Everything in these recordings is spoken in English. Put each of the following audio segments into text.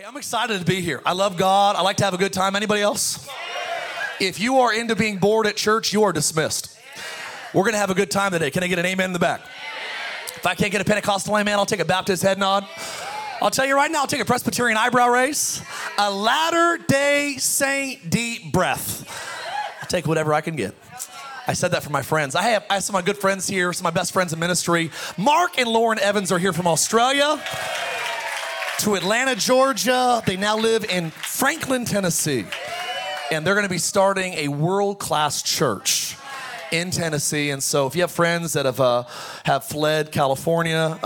Hey, I'm excited to be here. I love God. I like to have a good time. Anybody else? If you are into being bored at church, you are dismissed. We're going to have a good time today. Can I get an amen in the back? If I can't get a Pentecostal amen, I'll take a Baptist head nod. I'll tell you right now, I'll take a Presbyterian eyebrow raise, a Latter-day Saint deep breath. I'll take whatever I can get. I said that for my friends. I have some of my good friends here, some of my best friends in ministry. Mark and Lauren Evans are here from Australia to Atlanta, Georgia. They now live in Franklin, Tennessee. And they're going to be starting a world-class church in Tennessee. And so if you have friends that have fled California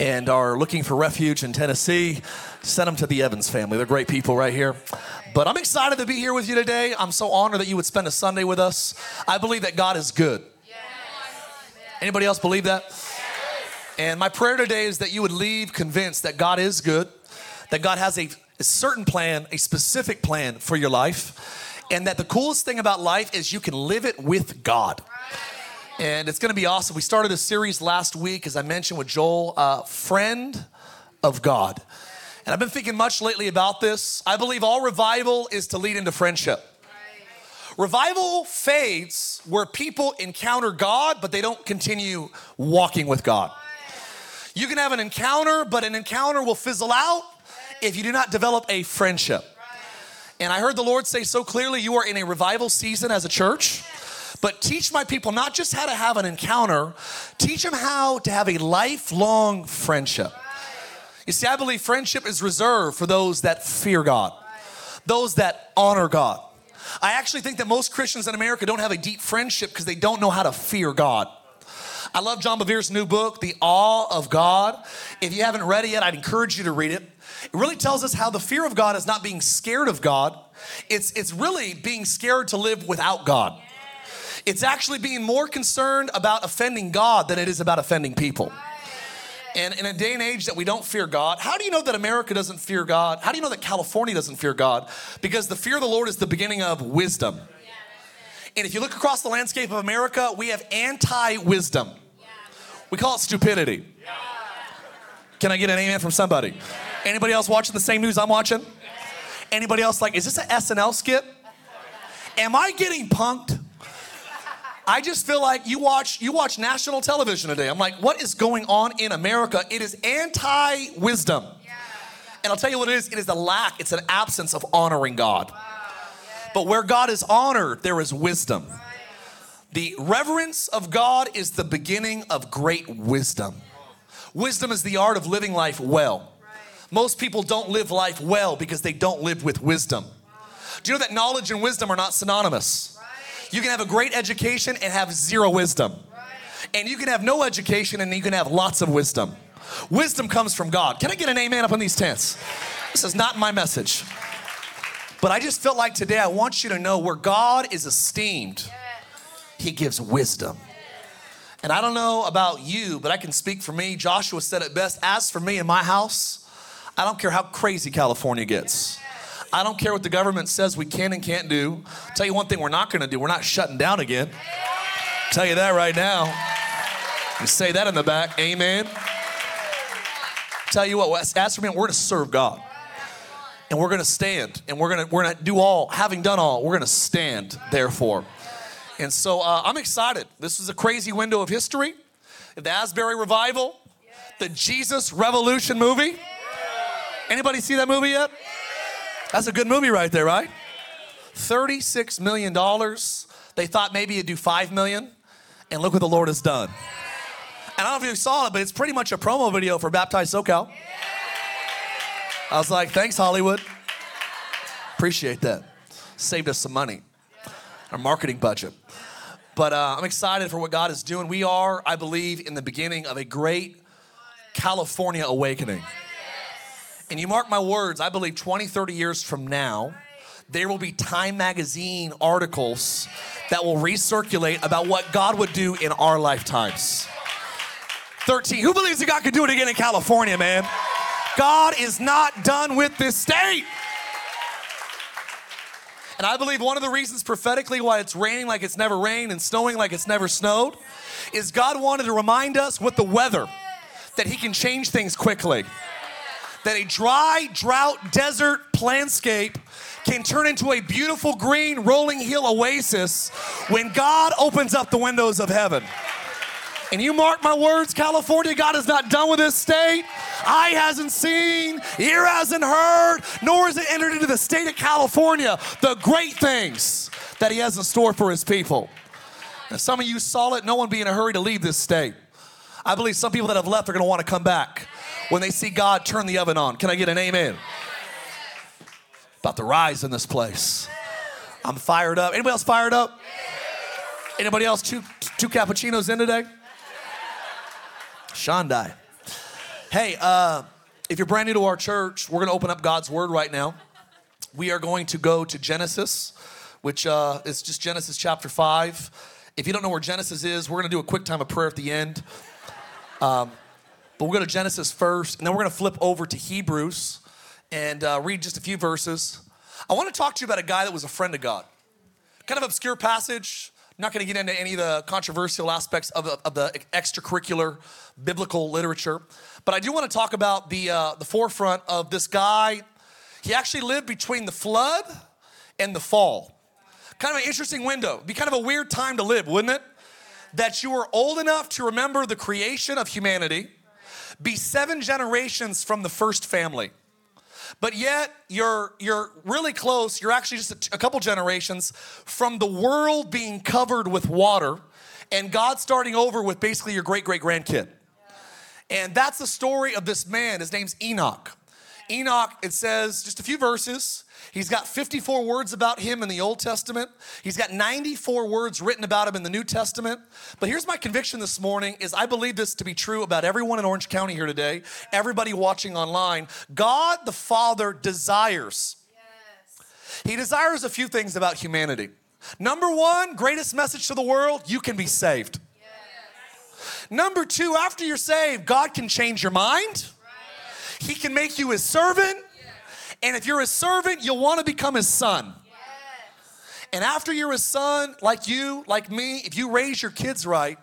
and are looking for refuge in Tennessee, send them to the Evans family. They're great people right here. But I'm excited to be here with you today. I'm so honored that you would spend a Sunday with us. I believe that God is good. Anybody else believe that? And my prayer today is that you would leave convinced that God is good, that God has a certain plan, a specific plan for your life, and that the coolest thing about life is you can live it with God. And it's going to be awesome. We started a series last week, as I mentioned, with Joel, Friend of God. And I've been thinking much lately about this. I believe all revival is to lead into friendship. Revival fades where people encounter God, but they don't continue walking with God. You can have an encounter, but an encounter will fizzle out if you do not develop a friendship. And I heard the Lord say so clearly, you are in a revival season as a church, but teach my people not just how to have an encounter, teach them how to have a lifelong friendship. You see, I believe friendship is reserved for those that fear God, those that honor God. I actually think that most Christians in America don't have a deep friendship because they don't know how to fear God. I love John Bevere's new book, The Awe of God. If you haven't read it yet, I'd encourage you to read it. It really tells us how the fear of God is not being scared of God. It's really being scared to live without God. It's actually being more concerned about offending God than it is about offending people. And in a day and age that we don't fear God, how do you know that America doesn't fear God? How do you know that California doesn't fear God? Because the fear of the Lord is the beginning of wisdom. And if you look across the landscape of America, we have anti-wisdom. We call it stupidity. Can I get an amen from somebody? Anybody else watching the same news I'm watching? Anybody else like, is this an SNL skit? Am I getting punked? I just feel like you watch national television today. I'm like, what is going on in America? It is anti-wisdom. And I'll tell you what it is. It is the lack. It's an absence of honoring God. But where God is honored, there is wisdom. The reverence of God is the beginning of great wisdom. Wisdom is the art of living life well. Most people don't live life well because they don't live with wisdom. Do you know that knowledge and wisdom are not synonymous? You can have a great education and have zero wisdom. And you can have no education and you can have lots of wisdom. Wisdom comes from God. Can I get an amen up on these tents? This is not my message. But I just felt like today I want you to know where God is esteemed, He gives wisdom. And I don't know about you, but I can speak for me. Joshua said it best. As for me and my house, I don't care how crazy California gets. I don't care what the government says we can and can't do. I'll tell you one thing we're not going to do. We're not shutting down again. I'll tell you that right now. You say that in the back. Amen. I'll tell you what, as for me, we're going to serve God. And we're going to stand, and we're going to do all, having done all, we're going to stand, therefore. And so I'm excited. This is a crazy window of history. The Asbury Revival, the Jesus Revolution movie. Anybody see that movie yet? That's a good movie right there, right? $36 million. They thought maybe you'd do $5 million, and look what the Lord has done. And I don't know if you saw it, but it's pretty much a promo video for Baptized SoCal. I was like, thanks, Hollywood. Appreciate that. Saved us some money, our marketing budget. But I'm excited for what God is doing. We are, I believe, in the beginning of a great California awakening. And you mark my words, I believe 20, 30 years from now, there will be Time Magazine articles that will recirculate about what God would do in our lifetimes. 13, who believes that God could do it again in California, man? God is not done with this state. And I believe one of the reasons prophetically why it's raining like it's never rained and snowing like it's never snowed is God wanted to remind us with the weather that He can change things quickly. that a dry, drought, desert landscape can turn into a beautiful green rolling hill oasis when God opens up the windows of heaven. And you mark my words, California, God is not done with this state. Eye hasn't seen, ear hasn't heard, nor has it entered into the state of California the great things that he has in store for his people. Now, some of you saw it, no one be in a hurry to leave this state. I believe some people that have left are going to want to come back when they see God turn the oven on. Can I get an amen? About the rise in this place. I'm fired up. Anybody else fired up? Anybody else two cappuccinos in today? Shondai. Hey, if you're brand new to our church, we're going to open up God's Word right now. We are going to go to Genesis, which is just Genesis chapter 5. If you don't know where Genesis is, we're going to do a quick time of prayer at the end. But we'll go to Genesis first, and then we're going to flip over to Hebrews and read just a few verses. I want to talk to you about a guy that was a friend of God. Kind of obscure passage. I'm not going to get into any of the controversial aspects of the extracurricular biblical literature, but I do want to talk about the forefront of this guy. He actually lived between the flood and the fall. Kind of an interesting window. It'd be kind of a weird time to live, wouldn't it? That you were old enough to remember the creation of humanity, be 7 generations from the first family. But yet, you're really close. You're actually just a couple generations from the world being covered with water and God starting over with basically your great-great-grandkid. And that's the story of this man. His name's Enoch. Enoch, it says, just a few verses. He's got 54 words about him in the Old Testament. He's got 94 words written about him in the New Testament. But here's my conviction this morning is I believe this to be true about everyone in Orange County here today, everybody watching online. God the Father desires. Yes. He desires a few things about humanity. Number one, greatest message to the world, you can be saved. Yes. Number two, after you're saved, God can change your mind. He can make you his servant. Yes. And if you're his servant, you'll want to become his son. Yes. And after you're his son, like you, like me, if you raise your kids right,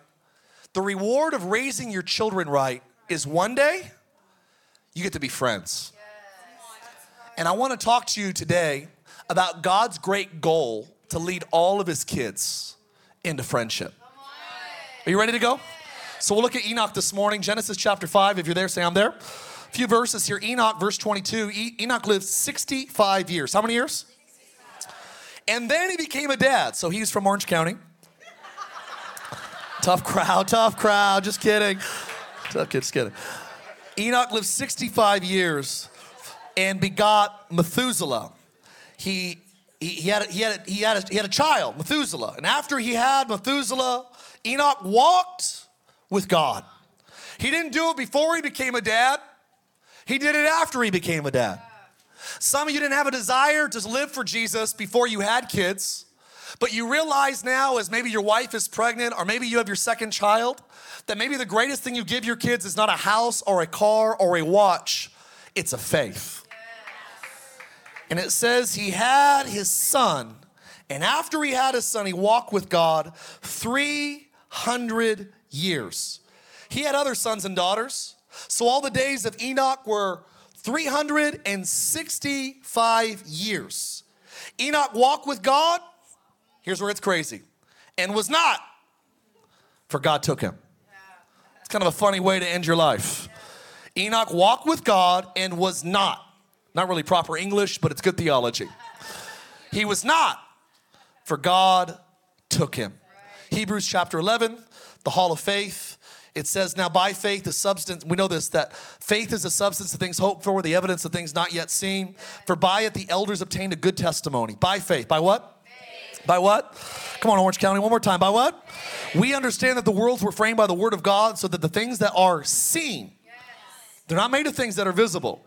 the reward of raising your children right is one day you get to be friends. Yes. And I want to talk to you today about God's great goal to lead all of his kids into friendship. Are you ready to go? So we'll look at Enoch this morning, Genesis chapter 5. If you're there, say I'm there. A few verses here. Enoch, verse 22. Enoch lived 65 years. How many years? 65. And then he became a dad. So he's from Orange County. Tough crowd. Just kidding. Tough kids, kidding. Enoch lived 65 years and begot Methuselah. He had a child, Methuselah. And after he had Methuselah, Enoch walked with God. He didn't do it before he became a dad. He did it after he became a dad. Some of you didn't have a desire to live for Jesus before you had kids, but you realize now as maybe your wife is pregnant or maybe you have your second child, that maybe the greatest thing you give your kids is not a house or a car or a watch, it's a faith. And it says he had his son, and after he had his son, he walked with God 300 years. He had other sons and daughters. So all the days of Enoch were 365 years. Enoch walked with God, here's where it's crazy, and was not, for God took him. It's kind of a funny way to end your life. Enoch walked with God and was not. Not really proper English, but it's good theology. He was not, for God took him. Hebrews chapter 11, the hall of faith. It says, now by faith, the substance, we know this, that faith is the substance of things hoped for, the evidence of things not yet seen. For by it, the elders obtained a good testimony. By faith. By what? Faith. By what? Faith. Come on, Orange County, one more time. By what? Faith. We understand that the worlds were framed by the word of God so that the things that are seen, they're not made of things that are visible.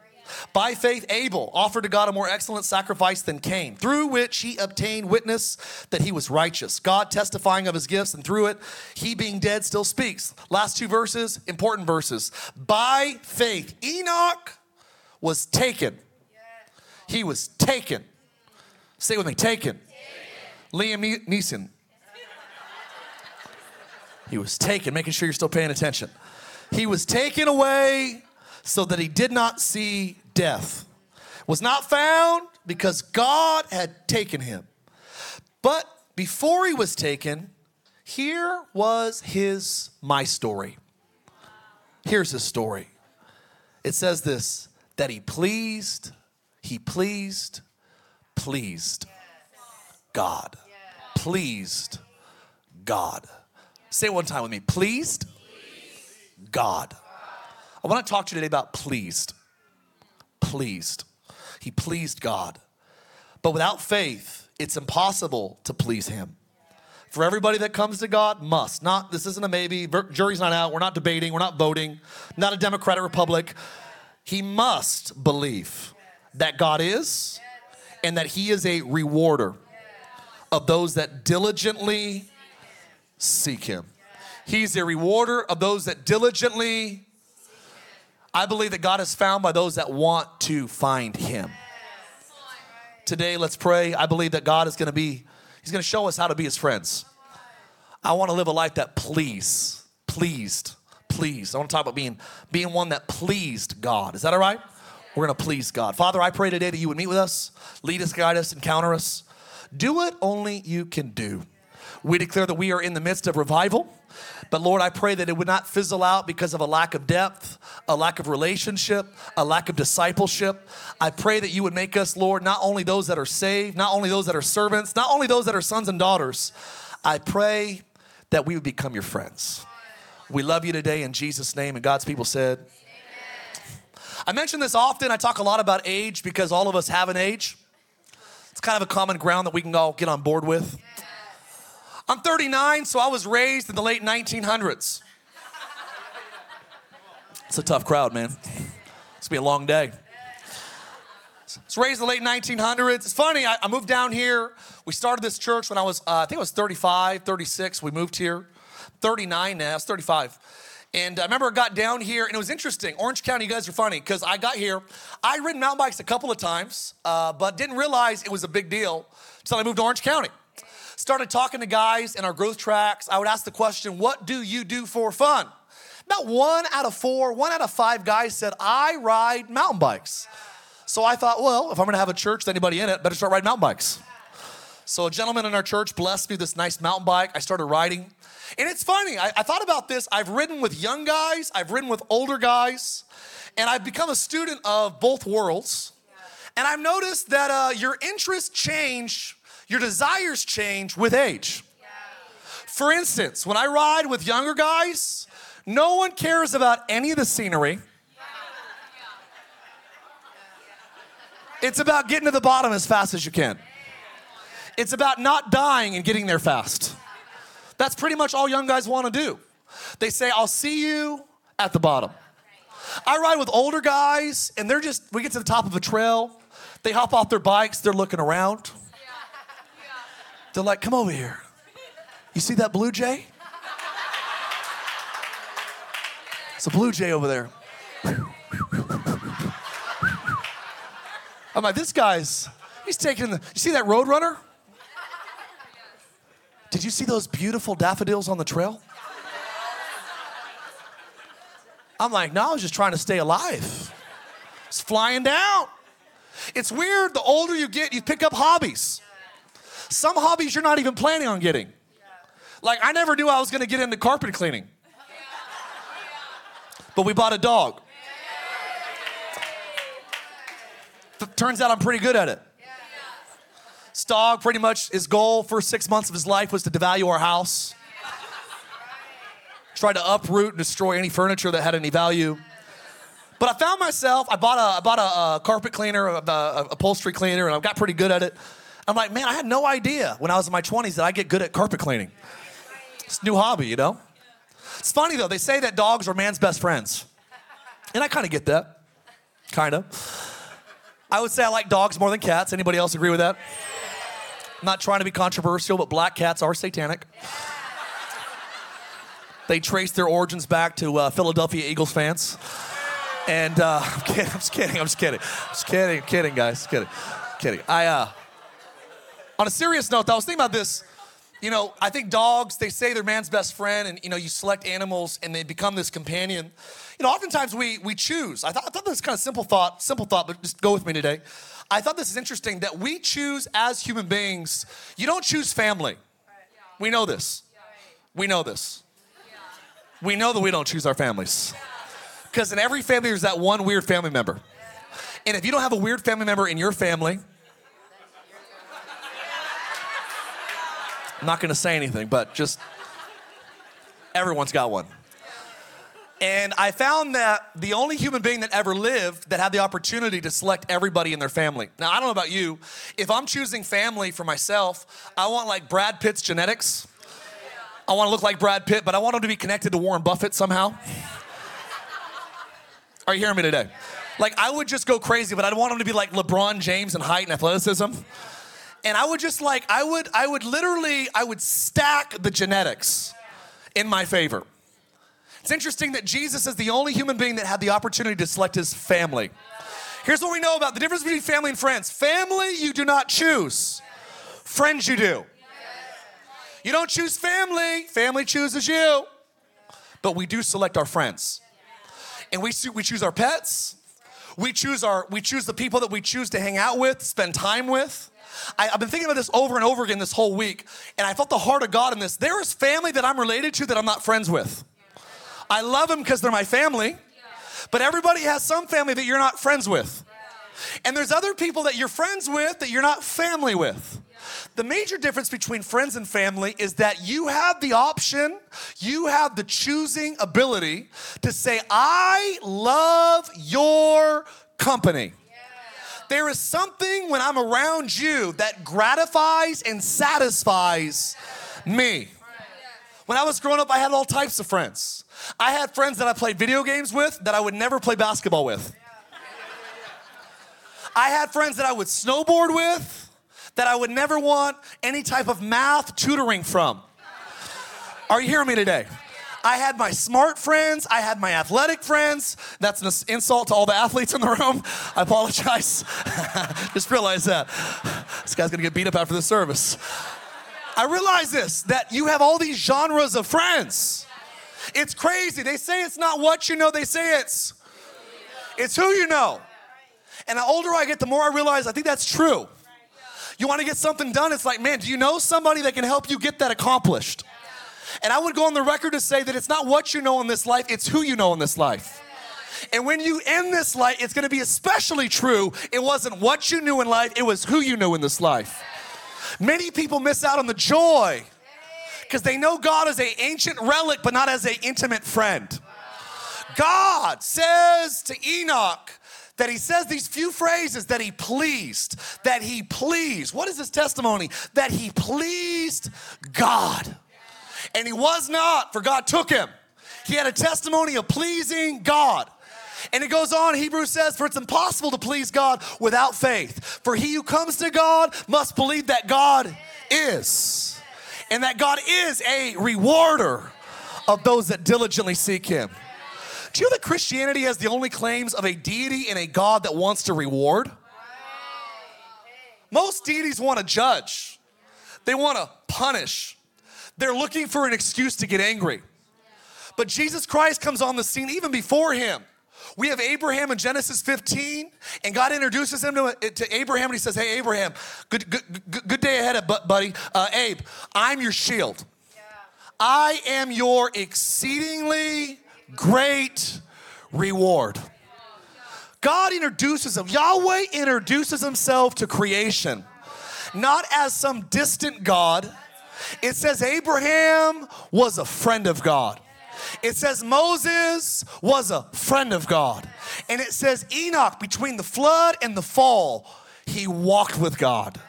By faith, Abel offered to God a more excellent sacrifice than Cain, through which he obtained witness that he was righteous, God testifying of his gifts, and through it, he being dead still speaks. Last two verses, important verses. By faith, Enoch was taken. He was taken. Say it with me, taken. Liam Neeson. He was taken, making sure you're still paying attention. He was taken away so that he did not see death. Was not found because God had taken him. But before he was taken, here was his, my story. Here's his story. It says this, that he pleased God. Pleased God. Say it one time with me. Pleased God. I want to talk to you today about pleased. Pleased. He pleased God. But without faith, it's impossible to please him. For everybody that comes to God must. Not, this isn't a maybe. Jury's not out. We're not debating. We're not voting. Not a Democratic republic. He must believe that God is and that he is a rewarder of those that diligently seek him. He's a rewarder of those that diligently. I believe that God is found by those that want to find him. Today, let's pray. I believe that God is going to be, he's going to show us how to be his friends. I want to live a life that pleased. I want to talk about being one that pleased God. Is that all right? We're going to please God. Father, I pray today that you would meet with us, lead us, guide us, encounter us. Do what only you can do. We declare that we are in the midst of revival. But Lord, I pray that it would not fizzle out because of a lack of depth, a lack of relationship, a lack of discipleship. I pray that you would make us, Lord, not only those that are saved, not only those that are servants, not only those that are sons and daughters. I pray that we would become your friends. We love you today in Jesus' name. And God's people said, amen. I mention this often. I talk a lot about age because all of us have an age. It's kind of a common ground that we can all get on board with. I'm 39, so I was raised in the late 1900s. It's a tough crowd, man. It's gonna be a long day. So I was raised in the late 1900s. It's funny, I moved down here. We started this church when I was, I think I was 35, 36. We moved here. 39 now, I was 35. And I remember I got down here, and it was interesting. Orange County, you guys are funny, because I got here. I'd ridden mountain bikes a couple of times, but didn't realize it was a big deal until I moved to Orange County. Started talking to guys in our growth tracks. I would ask the question, what do you do for fun? Not 1 out of 4, 1 out of 5 guys said, I ride mountain bikes. So I thought, well, if I'm going to have a church with anybody in it, better start riding mountain bikes. So a gentleman in our church blessed me with this nice mountain bike. I started riding. And it's funny, I thought about this. I've ridden with young guys. I've ridden with older guys. And I've become a student of both worlds. And I've noticed that your interests change. Your desires change with age. For instance, when I ride with younger guys, no one cares about any of the scenery. It's about getting to the bottom as fast as you can. It's about not dying and getting there fast. That's pretty much all young guys want to do. They say, I'll see you at the bottom. I ride with older guys, and they're just, we get to the top of a trail. They hop off their bikes. They're looking around. They're like, come over here. You see that blue jay? It's a blue jay over there. I'm like, this guy's, he's taking the, you see that Roadrunner? Did you see those beautiful daffodils on the trail? I'm like, no, I was just trying to stay alive. It's flying down. It's weird, the older you get, you pick up hobbies. Some hobbies you're not even planning on getting. Like, I never knew I was going to get into carpet cleaning. But we bought a dog. Turns out I'm pretty good at it. This dog, pretty much, his goal for 6 months of his life was to devalue our house. Tried to uproot and destroy any furniture that had any value. But I found myself, I bought a carpet cleaner, a upholstery cleaner, and I got pretty good at it. I'm like, man, I had no idea when I was in my 20s that I get good at carpet cleaning. It's a new hobby, you know? It's funny, though. They say that dogs are man's best friends. And I kind of get that. Kind of. I would say I like dogs more than cats. Anybody else agree with that? I'm not trying to be controversial, but black cats are satanic. They trace their origins back to Philadelphia Eagles fans. And I'm just kidding, guys. Kidding. On a serious note, though, I was thinking about this. You know, I think dogs, they say they're man's best friend, and, you know, you select animals and they become this companion. You know, oftentimes we choose. I thought this was kind of simple thought, but just go with me today. I thought this is interesting that we choose as human beings. You don't choose family. We know this. We know this. We know that we don't choose our families. Because in every family, there's that one weird family member. And if you don't have a weird family member in your family, I'm not going to say anything, but just everyone's got one. And I found that the only human being that ever lived that had the opportunity to select everybody in their family. Now, I don't know about you. If I'm choosing family for myself, I want like Brad Pitt's genetics. I want to look like Brad Pitt, but I want him to be connected to Warren Buffett somehow. Are you hearing me today? Like, I would just go crazy, but I'd want him to be like LeBron James in height and athleticism. And I would just like, I would stack the genetics in my favor. It's interesting that Jesus is the only human being that had the opportunity to select his family. Here's what we know about the difference between family and friends. Family, you do not choose. Friends, you do. You don't choose family. Family chooses you. But we do select our friends. And we choose our pets. We choose the people that we choose to hang out with, spend time with. I've been thinking about this over and over again this whole week, and I felt the heart of God in this. There is family that I'm related to that I'm not friends with. I love them because they're my family, but everybody has some family that you're not friends with. And there's other people that you're friends with that you're not family with. The major difference between friends and family is that you have the option, you have the choosing ability to say, I love your company. There is something when I'm around you that gratifies and satisfies me. When I was growing up, I had all types of friends. I had friends that I played video games with that I would never play basketball with. I had friends that I would snowboard with that I would never want any type of math tutoring from. Are you hearing me today? I had my smart friends. I had my athletic friends. That's an insult to all the athletes in the room. I apologize. Just realized that. This guy's gonna get beat up after the service. I realize this, that you have all these genres of friends. It's crazy. They say it's not what you know. They say it's who you know. And the older I get, the more I realize I think that's true. You wanna get something done. It's like, man, do you know somebody that can help you get that accomplished? And I would go on the record to say that it's not what you know in this life, it's who you know in this life. And when you end this life, it's gonna be especially true. It wasn't what you knew in life, it was who you knew in this life. Many people miss out on the joy because they know God as an ancient relic, but not as an intimate friend. God says to Enoch that he says these few phrases, that he pleased, that he pleased. What is his testimony? That he pleased God. And he was not, for God took him. He had a testimony of pleasing God. And it goes on, Hebrews says, for it's impossible to please God without faith. For he who comes to God must believe that God is. And that God is a rewarder of those that diligently seek him. Do you know that Christianity has the only claims of a deity and a God that wants to reward? Most deities want to judge. They want to punish. They're looking for an excuse to get angry. But Jesus Christ comes on the scene even before him. We have Abraham in Genesis 15, and God introduces him to Abraham, and he says, hey, Abraham, good day ahead, buddy. Abe, I'm your shield. I am your exceedingly great reward. God introduces him. Yahweh introduces himself to creation, not as some distant God. It says Abraham was a friend of God. It says Moses was a friend of God. And it says Enoch, between the flood and the fall, he walked with God.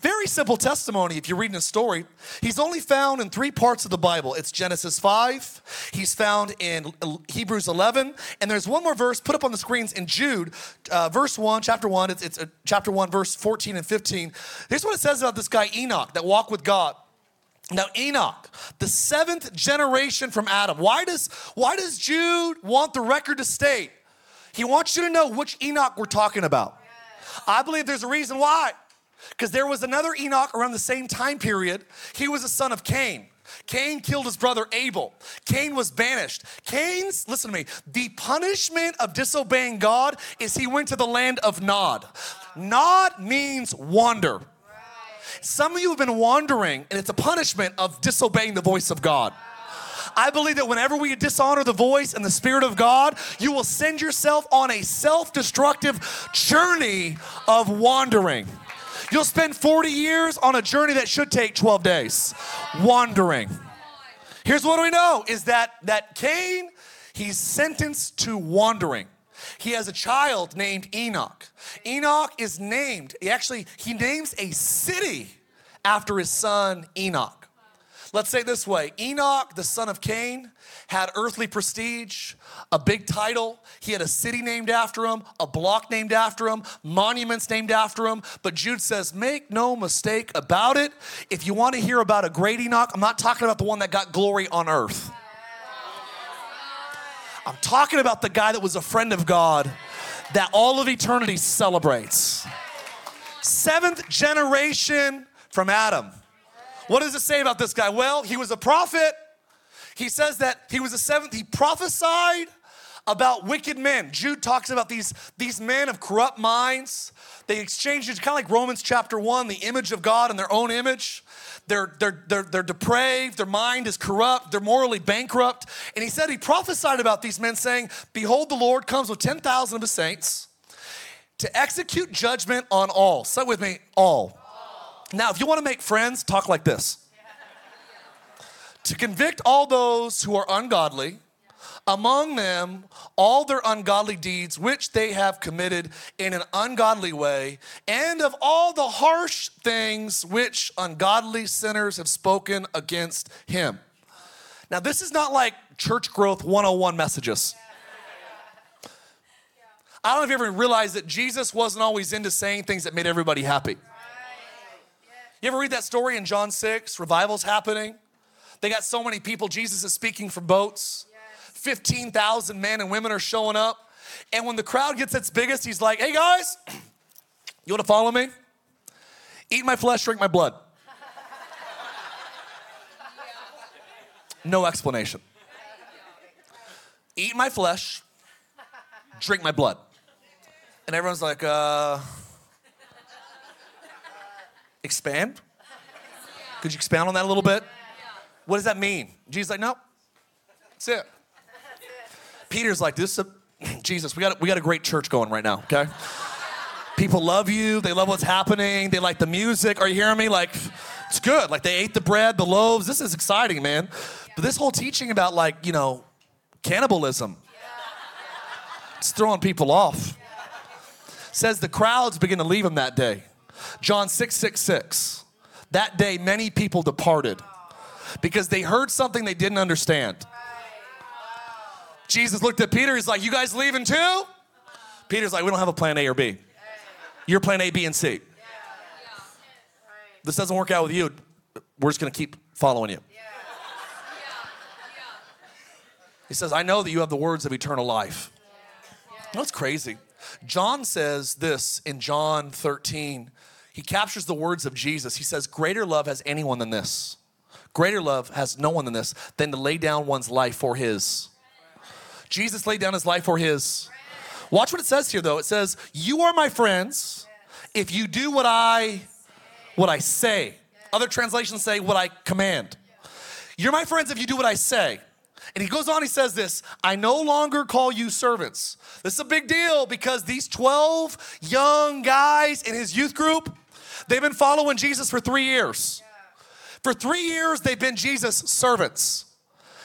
Very simple testimony if you're reading a story. He's only found in three parts of the Bible. It's Genesis 5, he's found in Hebrews 11, and there's one more verse put up on the screens in Jude, verse 1, chapter 1, it's chapter 1, verse 14 and 15. Here's what it says about this guy Enoch that walked with God. Now Enoch, the seventh generation from Adam. Why does Jude want the record to state? He wants you to know which Enoch we're talking about. I believe there's a reason why. Because there was another Enoch around the same time period. He was a son of Cain. Cain killed his brother Abel. Cain was banished. Cain's, listen to me, the punishment of disobeying God is he went to the land of Nod. Nod means wander. Right. Some of you have been wandering, and it's a punishment of disobeying the voice of God. I believe that whenever we dishonor the voice and the Spirit of God, you will send yourself on a self-destructive journey of wandering. You'll spend 40 years on a journey that should take 12 days, wandering. Here's what we know is that Cain, he's sentenced to wandering. He has a child named Enoch. Enoch is named, actually, he names a city after his son Enoch. Let's say it this way. Enoch, the son of Cain, had earthly prestige, a big title. He had a city named after him, a block named after him, monuments named after him. But Jude says, make no mistake about it. If you want to hear about a great Enoch, I'm not talking about the one that got glory on earth. I'm talking about the guy that was a friend of God that all of eternity celebrates. 7th generation from Adam. What does it say about this guy? Well, he was a prophet. He says that he was a seventh. He prophesied about wicked men. Jude talks about these men of corrupt minds. They exchanged, it's kind of like Romans chapter 1, the image of God in their own image. They're depraved. Their mind is corrupt. They're morally bankrupt. And he said he prophesied about these men saying, behold, the Lord comes with 10,000 of his saints to execute judgment on all. Say with me, all. Now, if you want to make friends, talk like this. To convict all those who are ungodly, among them all their ungodly deeds which they have committed in an ungodly way, and of all the harsh things which ungodly sinners have spoken against him. Now, this is not like church growth 101 messages. I don't know if you ever realized that Jesus wasn't always into saying things that made everybody happy. You ever read that story in John 6? Revival's happening. They got so many people. Jesus is speaking from boats. Yes. 15,000 men and women are showing up. And when the crowd gets its biggest, he's like, hey, guys, you want to follow me? Eat my flesh, drink my blood. No explanation. Eat my flesh, drink my blood. And everyone's like, expand? Could you expound on that a little bit? What does that mean? Jesus is like, nope. That's it. Peter's like, this is Jesus, we got a great church going right now, okay? People love you. They love what's happening. They like the music. Are you hearing me? Like, it's good. Like, they ate the bread, the loaves. This is exciting, man. But this whole teaching about, like, you know, cannibalism, it's throwing people off. It says the crowds begin to leave him that day. John 6:66. That day many people departed because they heard something they didn't understand. Jesus looked at Peter. He's like, you guys leaving too? Peter's like, we don't have a plan A or B. You're plan A, B, and C. This doesn't work out with you. We're just going to keep following you. He says, I know that you have the words of eternal life. That's crazy. John says this in John 13. He captures the words of Jesus. He says, greater love has anyone than this. Greater love has no one than this, than to lay down one's life for his. Jesus laid down his life for his. Watch what it says here, though. It says, you are my friends if you do what I say. Other translations say what I command. You're my friends if you do what I say. And he goes on, he says this, I no longer call you servants. This is a big deal because these 12 young guys in his youth group, they've been following Jesus for 3 years. For 3 years, they've been Jesus' servants.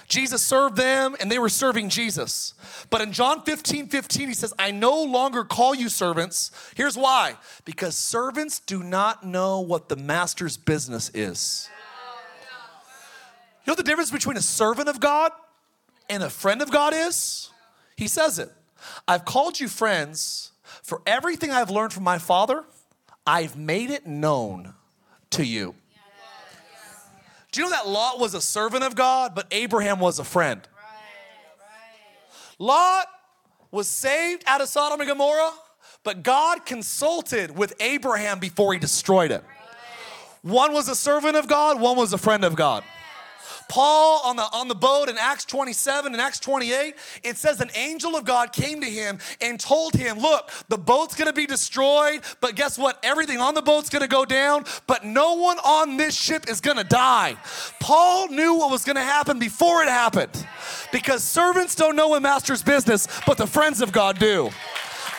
Jesus served them and they were serving Jesus. But in John 15:15, he says, I no longer call you servants. Here's why. Because servants do not know what the master's business is. You know the difference between a servant of God and a friend of God is? He says it. I've called you friends, for everything I've learned from my Father, I've made it known to you. Yes. Do you know that Lot was a servant of God, but Abraham was a friend? Right. Lot was saved out of Sodom and Gomorrah, But God consulted with Abraham before he destroyed it. One was a servant of God, one was a friend of God. Paul on the boat in Acts 27 and Acts 28, it says an angel of God came to him and told him, look, the boat's going to be destroyed, but guess what? Everything on the boat's going to go down, but no one on this ship is going to die. Paul knew what was going to happen before it happened, because servants don't know a master's business, but the friends of God do.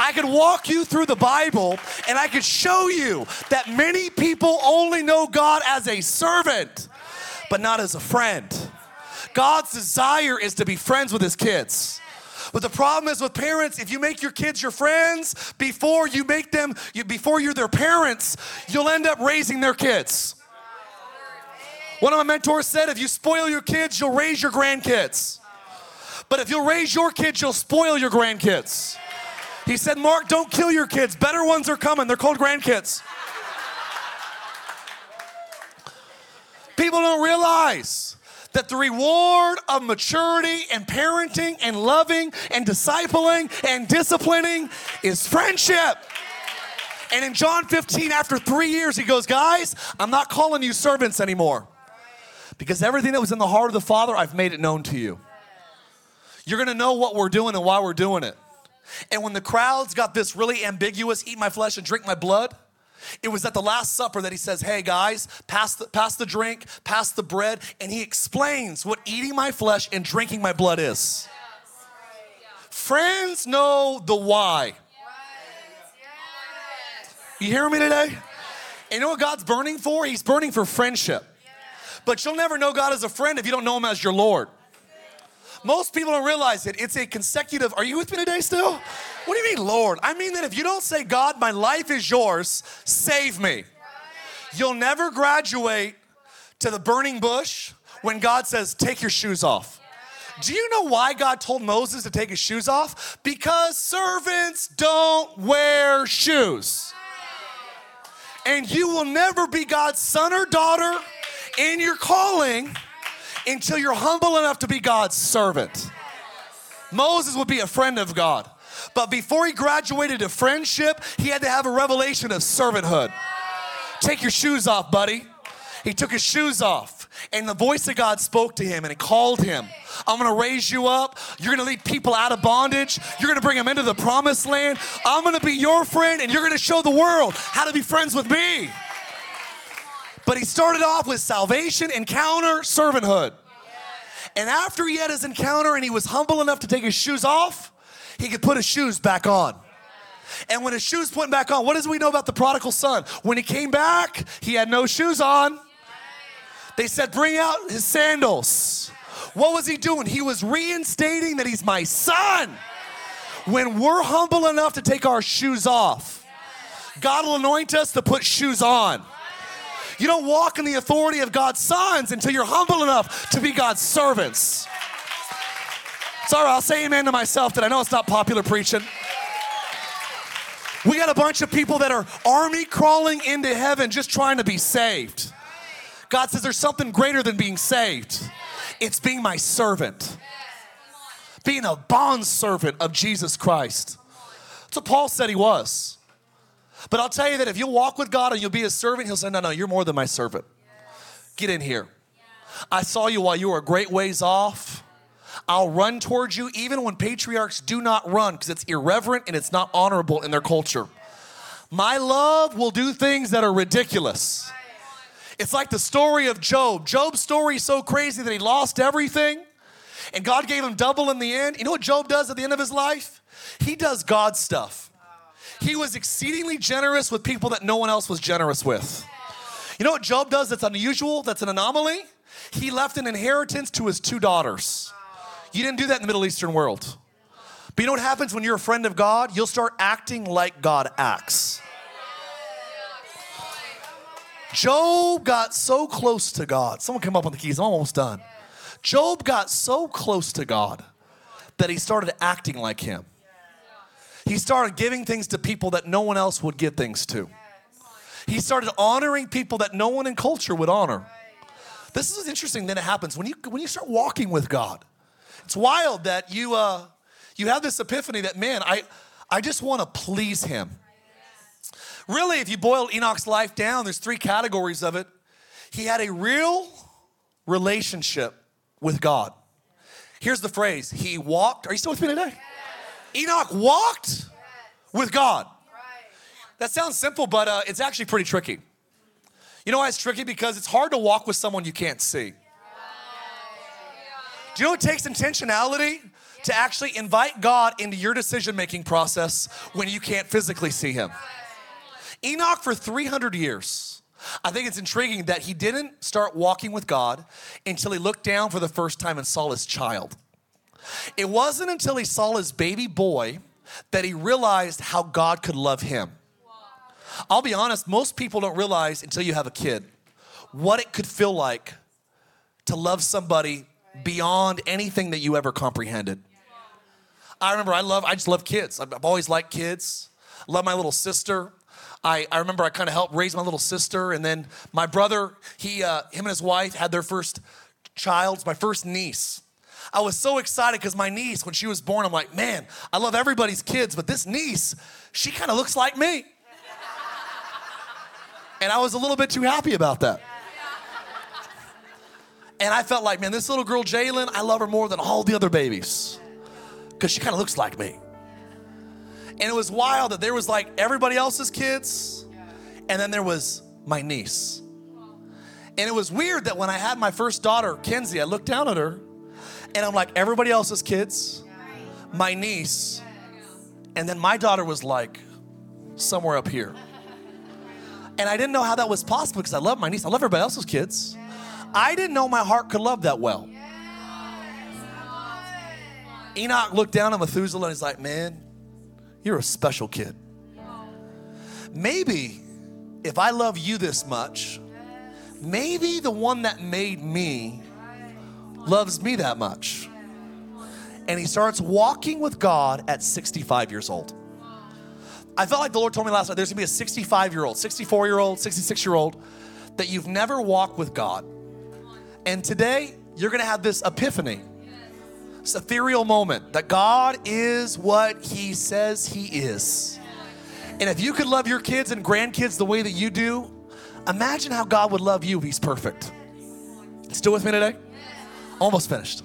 I could walk you through the Bible and I could show you that many people only know God as a servant, but not as a friend. God's desire is to be friends with his kids. But the problem is with parents, if you make your kids your friends before you're their parents, you'll end up raising their kids. One of my mentors said, if you spoil your kids, you'll raise your grandkids. But if you'll raise your kids, you'll spoil your grandkids. He said, Mark, don't kill your kids. Better ones are coming. They're called grandkids. People don't realize that the reward of maturity and parenting and loving and discipling and disciplining is friendship. And in John 15, after 3 years, he goes, guys, I'm not calling you servants anymore, because everything that was in the heart of the Father, I've made it known to you. You're going to know what we're doing and why we're doing it. And when the crowds got this really ambiguous, eat my flesh and drink my blood, it was at the Last Supper that he says, hey guys, pass the drink, pass the bread. And he explains what eating my flesh and drinking my blood is. Yes. Friends know the why. Yes. Yes. You hearing me today? Yes. And you know what God's burning for? He's burning for friendship. Yes. But you'll never know God as a friend if you don't know him as your Lord. Most people don't realize it. It's a consecutive, are you with me today still? What do you mean, Lord? I mean that if you don't say, God, my life is yours, save me. You'll never graduate to the burning bush when God says, take your shoes off. Do you know why God told Moses to take his shoes off? Because servants don't wear shoes. And you will never be God's son or daughter in your calling until you're humble enough to be God's servant. Moses would be a friend of God, but before he graduated to friendship, he had to have a revelation of servanthood. Take your shoes off, buddy. He took his shoes off, and the voice of God spoke to him, and it called him. I'm going to raise you up. You're going to lead people out of bondage. You're going to bring them into the promised land. I'm going to be your friend, and you're going to show the world how to be friends with me. But he started off with salvation, encounter, servanthood. And after he had his encounter and he was humble enough to take his shoes off, he could put his shoes back on. And when his shoes went back on, what does we know about the prodigal son? When he came back, he had no shoes on. They said, bring out his sandals. What was he doing? He was reinstating that he's my son. When we're humble enough to take our shoes off, God will anoint us to put shoes on. You don't walk in the authority of God's sons until you're humble enough to be God's servants. Sorry, I'll say amen to myself that I know it's not popular preaching. We got a bunch of people that are army crawling into heaven just trying to be saved. God says there's something greater than being saved. It's being my servant. Being a bondservant of Jesus Christ. That's what Paul said he was. But I'll tell you that if you'll walk with God and you'll be his servant, he'll say, no, no, you're more than my servant. Yes. Get in here. Yes. I saw you while you were a great ways off. I'll run towards you even when patriarchs do not run, because it's irreverent and it's not honorable in their culture. My love will do things that are ridiculous. It's like the story of Job. Job's story is so crazy that he lost everything and God gave him double in the end. You know what Job does at the end of his life? He does God stuff. He was exceedingly generous with people that no one else was generous with. You know what Job does that's unusual, that's an anomaly? He left an inheritance to his two daughters. You didn't do that in the Middle Eastern world. But you know what happens when you're a friend of God? You'll start acting like God acts. Job got so close to God. Someone come up on the keys, I'm almost done. Job got so close to God that he started acting like him. He started giving things to people that no one else would give things to. He started honoring people that no one in culture would honor. This is interesting that it happens when you start walking with God. It's wild that you have this epiphany that, man, I I just want to please him. Really, if you boil Enoch's life down, there's three categories of it. He had a real relationship with God. Here's the phrase, he walked. Are you still with me today? Yes. Enoch walked with God. Right. That sounds simple, but it's actually pretty tricky. You know why it's tricky? Because it's hard to walk with someone you can't see. Right. Do you know it takes intentionality to actually invite God into your decision-making process when you can't physically see him? Right. Enoch for 300 years. I think it's intriguing that he didn't start walking with God until he looked down for the first time and saw his child. It wasn't until he saw his baby boy that he realized how God could love him. I'll be honest, most people don't realize until you have a kid what it could feel like to love somebody beyond anything that you ever comprehended. I remember I just love kids. I've always liked kids. Love my little sister. I remember I kind of helped raise my little sister, and then my brother, him and his wife had their first child, my first niece. I was so excited because my niece, when she was born, I'm like, man, I love everybody's kids, but this niece, she kind of looks like me. And I was a little bit too happy about that. And I felt like, man, this little girl, Jalen, I love her more than all the other babies because she kind of looks like me. And it was wild that there was like everybody else's kids, and then there was my niece. And it was weird that when I had my first daughter, Kenzie, I looked down at her, and I'm like, everybody else's kids, my niece, and then my daughter was like somewhere up here. And I didn't know how that was possible because I love my niece. I love everybody else's kids. I didn't know my heart could love that well. Enoch looked down at Methuselah, and he's like, man, you're a special kid. Maybe if I love you this much, maybe the one that made me loves me that much. And he starts walking with God at 65 years old. I felt like the Lord told me last night, there's gonna be a 65-year-old, 64-year-old, 66-year-old that you've never walked with God. And today, you're gonna have this epiphany. It's an ethereal moment that God is what he says he is. And if you could love your kids and grandkids the way that you do, imagine how God would love you if he's perfect. Still with me today? Almost finished.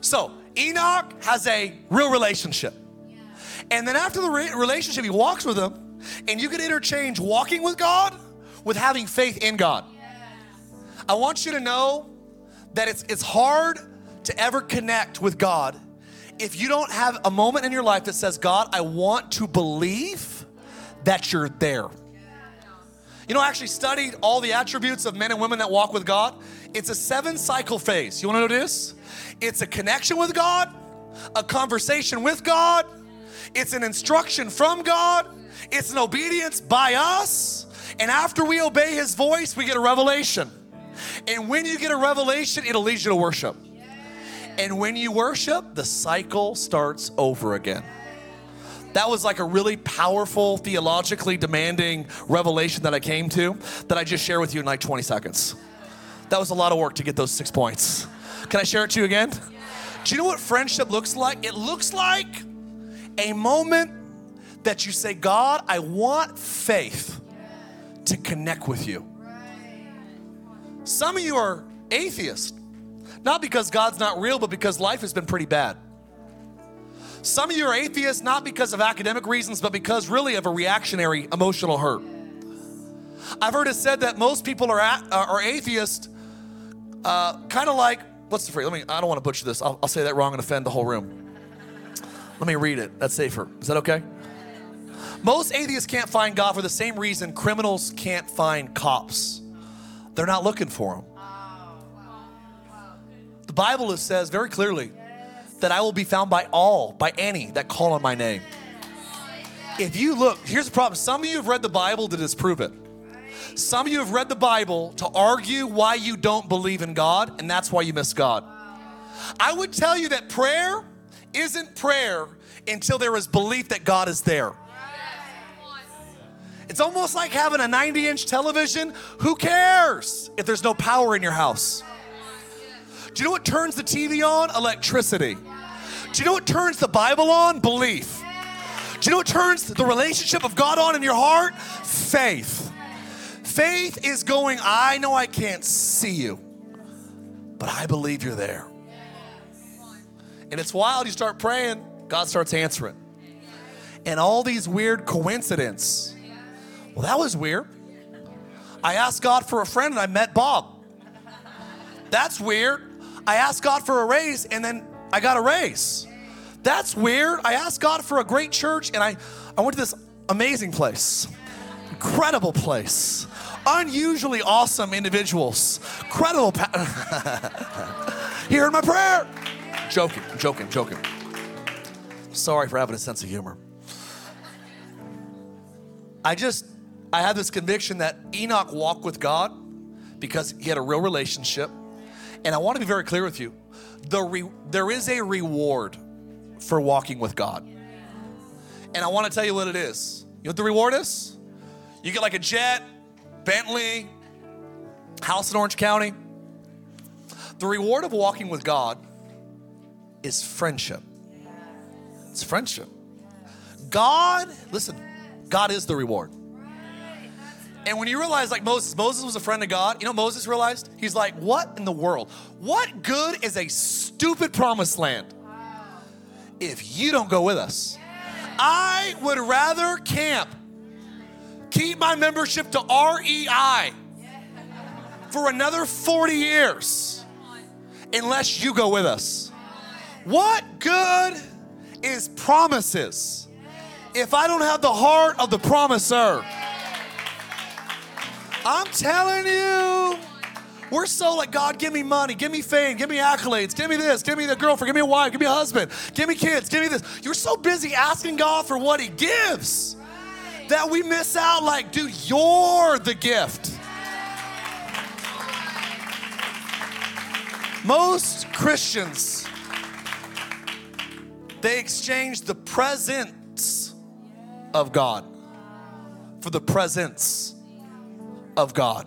So Enoch has a real relationship. And then after the relationship, he walks with him, and you can interchange walking with God with having faith in God. I want you to know that it's hard to ever connect with God if you don't have a moment in your life that says, God, I want to believe that you're there. You know, I actually studied all the attributes of men and women that walk with God. It's a 7-cycle phase. You wanna know this? It's a connection with God, a conversation with God, it's an instruction from God, it's an obedience by us, and after we obey his voice, we get a revelation. And when you get a revelation, it'll lead you to worship. And when you worship, the cycle starts over again. That was like a really powerful, theologically demanding revelation that I came to that I just share with you in like 20 seconds. That was a lot of work to get those 6 points. Can I share it to you again? Do you know what friendship looks like? It looks like a moment that you say, God, I want faith to connect with you. Some of you are atheists. Not because God's not real, but because life has been pretty bad. Some of you are atheists, not because of academic reasons, but because really of a reactionary emotional hurt. I've heard it said that most people are atheists, kind of like, what's the phrase? I don't want to butcher this. I'll say that wrong and offend the whole room. Let me read it. That's safer. Is that okay? Most atheists can't find God for the same reason criminals can't find cops. They're not looking for him. The Bible says very clearly that I will be found by all, by any that call on my name. If you look, here's the problem. Some of you have read the Bible to disprove it. Some of you have read the Bible to argue why you don't believe in God, and that's why you miss God. I would tell you that prayer isn't prayer until there is belief that God is there. It's almost like having a 90-inch television. Who cares if there's no power in your house? Do you know what turns the TV on? Electricity. Do you know what turns the Bible on? Belief. Do you know what turns the relationship of God on in your heart? Faith. Faith is going, I know I can't see you, but I believe you're there. And it's wild. You start praying, God starts answering. And all these weird coincidences. Well, that was weird. I asked God for a friend and I met Bob. That's weird. I asked God for a raise and then I got a raise. That's weird. I asked God for a great church and I went to this amazing place, incredible place, unusually awesome individuals, incredible. He heard my prayer. Joking. Sorry for having a sense of humor. I had this conviction that Enoch walked with God because he had a real relationship. And I want to be very clear with you. There is a reward for walking with God. And I want to tell you what it is. You know what the reward is? You get like a jet, Bentley, house in Orange County. The reward of walking with God is friendship. It's friendship. God, listen, God is the reward. And when you realize, like Moses was a friend of God. You know what Moses realized? He's like, what in the world? What good is a stupid promised land if you don't go with us? I would rather camp. Keep my membership to REI for another 40 years unless you go with us. What good is promises if I don't have the heart of the promiser? I'm telling you, we're so like, God, give me money, give me fame, give me accolades, give me this, give me the girlfriend, give me a wife, give me a husband, give me kids, give me this. You're so busy asking God for what he gives that we miss out like, dude, you're the gift. Most Christians, they exchange the presence of God for the presence of God.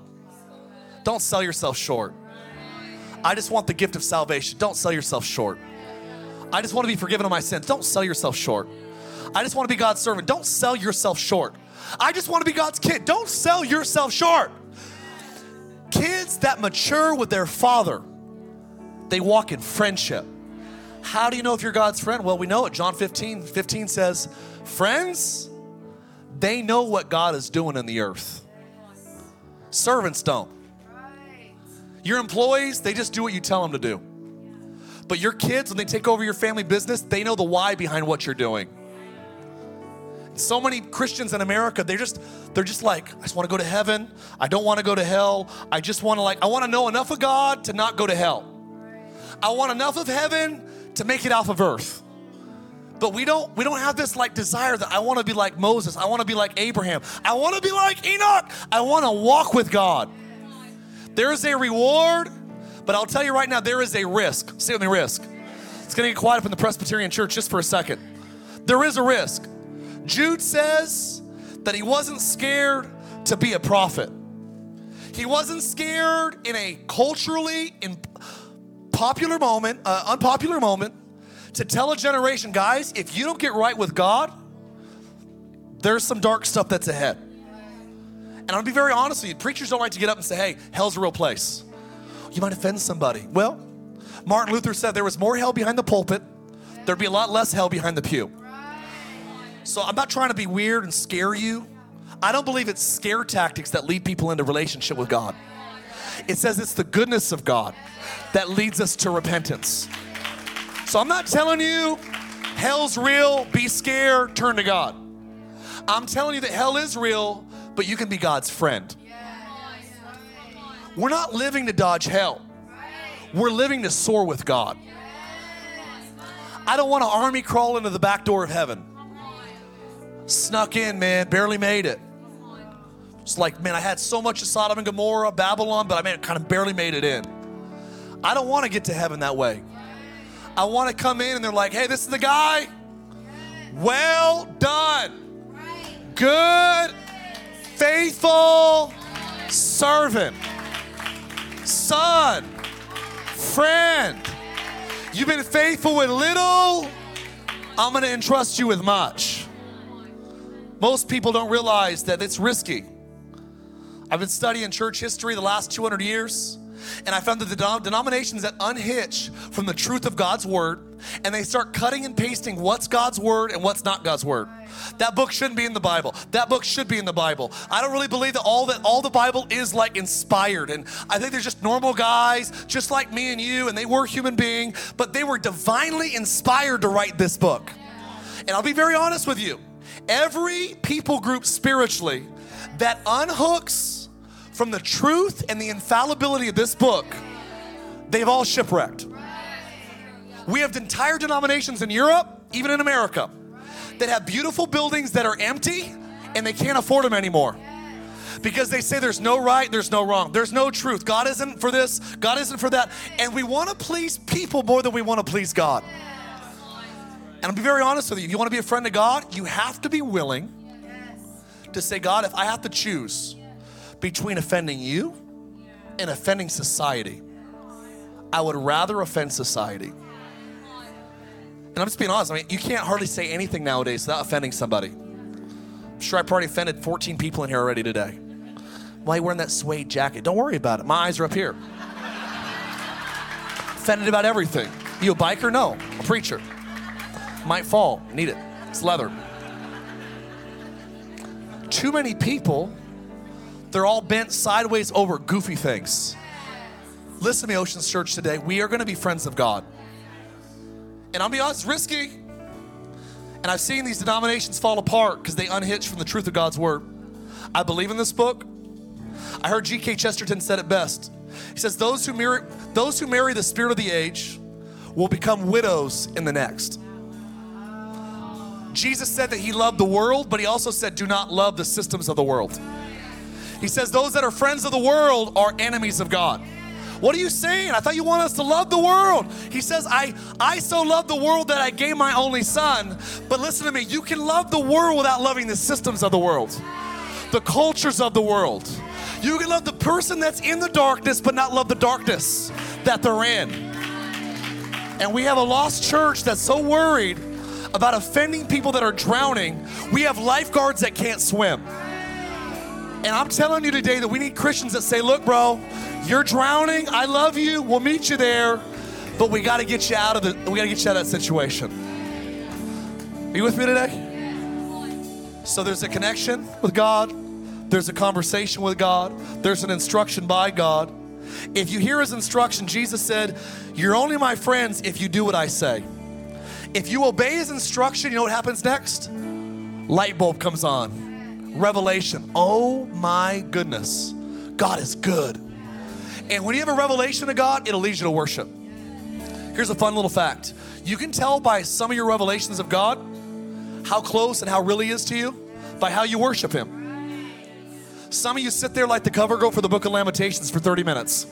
Don't sell yourself short. I just want the gift of salvation. Don't sell yourself short. I just want to be forgiven of my sins. Don't sell yourself short. I just want to be God's servant. Don't sell yourself short. I just want to be God's kid. Don't sell yourself short. Kids that mature with their father, they walk in friendship. How do you know if you're God's friend? Well, we know it. John 15 says, friends, they know what God is doing in the earth. Servants don't. Your employees, they just do what you tell them to do. But your kids, when they take over your family business, they know the why behind what you're doing. So many Christians in America, they're just like, I just want to go to heaven. I don't want to go to hell. I want to know enough of God to not go to hell. I want enough of heaven to make it off of earth. But we don't have this like desire that I want to be like Moses. I want to be like Abraham. I want to be like Enoch. I want to walk with God. There is a reward, but I'll tell you right now, there is a risk. Say with me, risk. It's going to get quiet up in the Presbyterian church just for a second. There is a risk. Jude says that he wasn't scared to be a prophet. He wasn't scared in a culturally unpopular moment to tell a generation, guys, if you don't get right with God, there's some dark stuff that's ahead. And I'll be very honest with you, preachers don't like to get up and say, hey, hell's a real place. You might offend somebody. Well, Martin Luther said there was more hell behind the pulpit, there'd be a lot less hell behind the pew. So I'm not trying to be weird and scare you. I don't believe it's scare tactics that lead people into relationship with God. It says it's the goodness of God that leads us to repentance. So I'm not telling you hell's real, be scared, turn to God. I'm telling you that hell is real, but you can be God's friend. We're not living to dodge hell. We're living to soar with God. I don't want an army crawl into the back door of heaven. Snuck in, man, barely made it. It's like, man, I had so much of Sodom and Gomorrah, Babylon, but I kind of barely made it in. I don't want to get to heaven that way. I want to come in and they're like, hey, this is the guy. Well done. Good, faithful servant, son, friend. You've been faithful with little. I'm going to entrust you with much. Most people don't realize that it's risky. I've been studying church history the last 200 years, and I found that the denominations that unhitch from the truth of God's word, and they start cutting and pasting what's God's word and what's not God's word. That book shouldn't be in the Bible. That book should be in the Bible. I don't really believe that all the Bible is like inspired. And I think they're just normal guys, just like me and you, and they were human beings, but they were divinely inspired to write this book. And I'll be very honest with you. Every people group spiritually that unhooks from the truth and the infallibility of this book, they've all shipwrecked. We have entire denominations in Europe, even in America, that have beautiful buildings that are empty and they can't afford them anymore. Because they say there's no right, there's no wrong, there's no truth. God isn't for this, God isn't for that. And we want to please people more than we want to please God. And I'll be very honest with you. If you want to be a friend of God, you have to be willing to say, God, if I have to choose between offending you and offending society, I would rather offend society. And I'm just being honest. I mean, you can't hardly say anything nowadays without offending somebody. I'm sure I've probably offended 14 people in here already today. Why are you wearing that suede jacket? Don't worry about it. My eyes are up here. Offended about everything. You a biker? No. A preacher. Might fall. Need it. It's leather. Too many people, they're all bent sideways over goofy things. Listen to me, Oceans Church, today. We are going to be friends of God. And I'll be honest, it's risky. And I've seen these denominations fall apart because they unhitch from the truth of God's word. I believe in this book. I heard G.K. Chesterton said it best. He says, those who marry the spirit of the age will become widows in the next. Jesus said that he loved the world, but he also said, do not love the systems of the world. He says, those that are friends of the world are enemies of God. What are you saying? I thought you wanted us to love the world. He says, I so love the world that I gave my only son. But listen to me, you can love the world without loving the systems of the world, the cultures of the world. You can love the person that's in the darkness, but not love the darkness that they're in. And we have a lost church that's so worried about offending people that are drowning. We have lifeguards that can't swim. And I'm telling you today that we need Christians that say, look, bro, you're drowning. I love you. We'll meet you there. But we got to get you out of that situation. Are you with me today? So there's a connection with God. There's a conversation with God. There's an instruction by God. If you hear his instruction, Jesus said, you're only my friends if you do what I say. If you obey his instruction, you know what happens next? Light bulb comes on. Revelation. Oh my goodness. God is good. And when you have a revelation of God, it'll lead you to worship. Here's a fun little fact. You can tell by some of your revelations of God how close and how really is to you by how you worship him. Some of you sit there like the cover girl for the book of Lamentations for 30 minutes.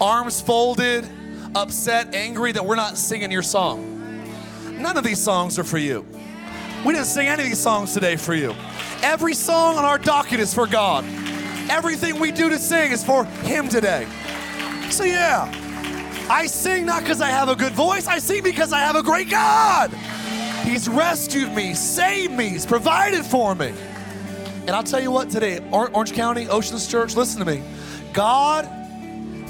Arms folded, upset, angry that we're not singing your song. None of these songs are for you. We didn't sing any of these songs today for you. Every song on our docket is for God. Everything we do to sing is for him today. So yeah, I sing not because I have a good voice. I sing because I have a great God. He's rescued me, saved me, he's provided for me. And I'll tell you what today, Orange County, Oceans Church, listen to me. God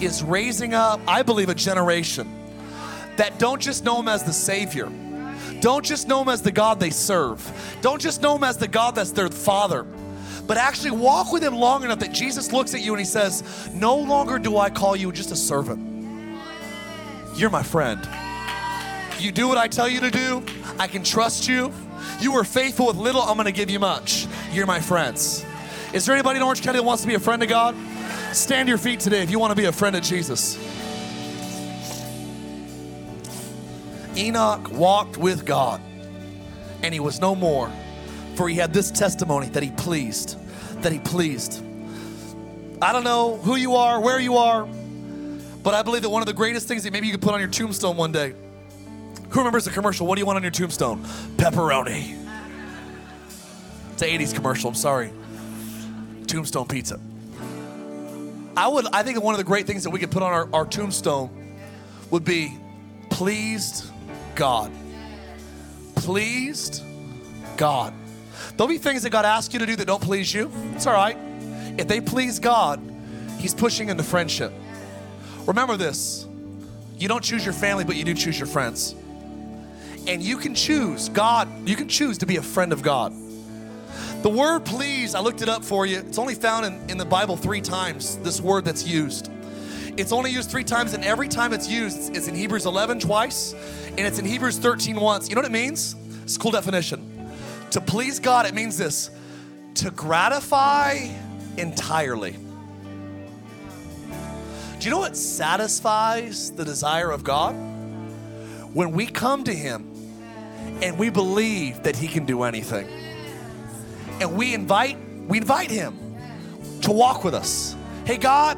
is raising up, I believe, a generation that don't just know him as the Savior. Don't just know him as the God they serve. Don't just know him as the God that's their father, but actually walk with him long enough that Jesus looks at you and he says, no longer do I call you just a servant. You're my friend. You do what I tell you to do. I can trust you. You were faithful with little, I'm gonna give you much. You're my friends. Is there anybody in Orange County that wants to be a friend of God? Stand to your feet today if you wanna be a friend of Jesus. Enoch walked with God, and he was no more, for he had this testimony that he pleased. I don't know who you are, where you are, but I believe that one of the greatest things that maybe you could put on your tombstone one day. Who remembers the commercial? What do you want on your tombstone? Pepperoni. It's an 80s commercial, I'm sorry. Tombstone pizza. I think one of the great things that we could put on our tombstone would be pleased God. There'll be things that God asks you to do that don't please you. It's all right. If they please God, he's pushing into friendship. Remember this. You don't choose your family, but you do choose your friends. And you can choose God. You can choose to be a friend of God. The word please, I looked it up for you. It's only found in the Bible 3 times, this word that's used. It's only used 3 times, and every time it's used, it's in Hebrews 11 twice, and it's in Hebrews 13 once. You know what it means? It's a cool definition. To please God, it means this: to gratify entirely. Do you know what satisfies the desire of God? When we come to him and we believe that he can do anything. And we invite him to walk with us. Hey, God,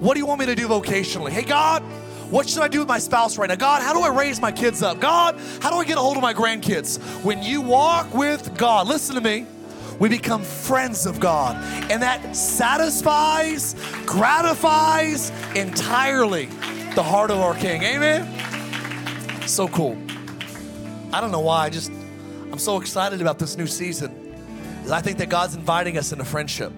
what do you want me to do vocationally? Hey, God, what should I do with my spouse right now? God, how do I raise my kids up? God, how do I get a hold of my grandkids? When you walk with God, listen to me, we become friends of God. And that satisfies, gratifies entirely the heart of our King. Amen? So cool. I don't know why, I'm so excited about this new season. I think that God's inviting us into friendship.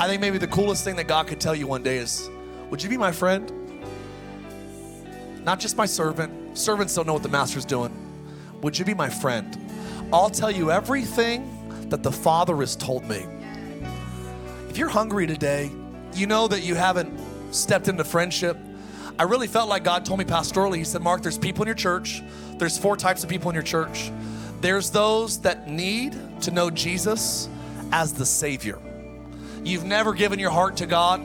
I think maybe the coolest thing that God could tell you one day is, would you be my friend? Not just my servant. Servants don't know what the master's doing. Would you be my friend? I'll tell you everything that the Father has told me. If you're hungry today, you know that you haven't stepped into friendship. I really felt like God told me pastorally, he said, Mark, there's people in your church. There's 4 types of people in your church. There's those that need to know Jesus as the Savior. You've never given your heart to God.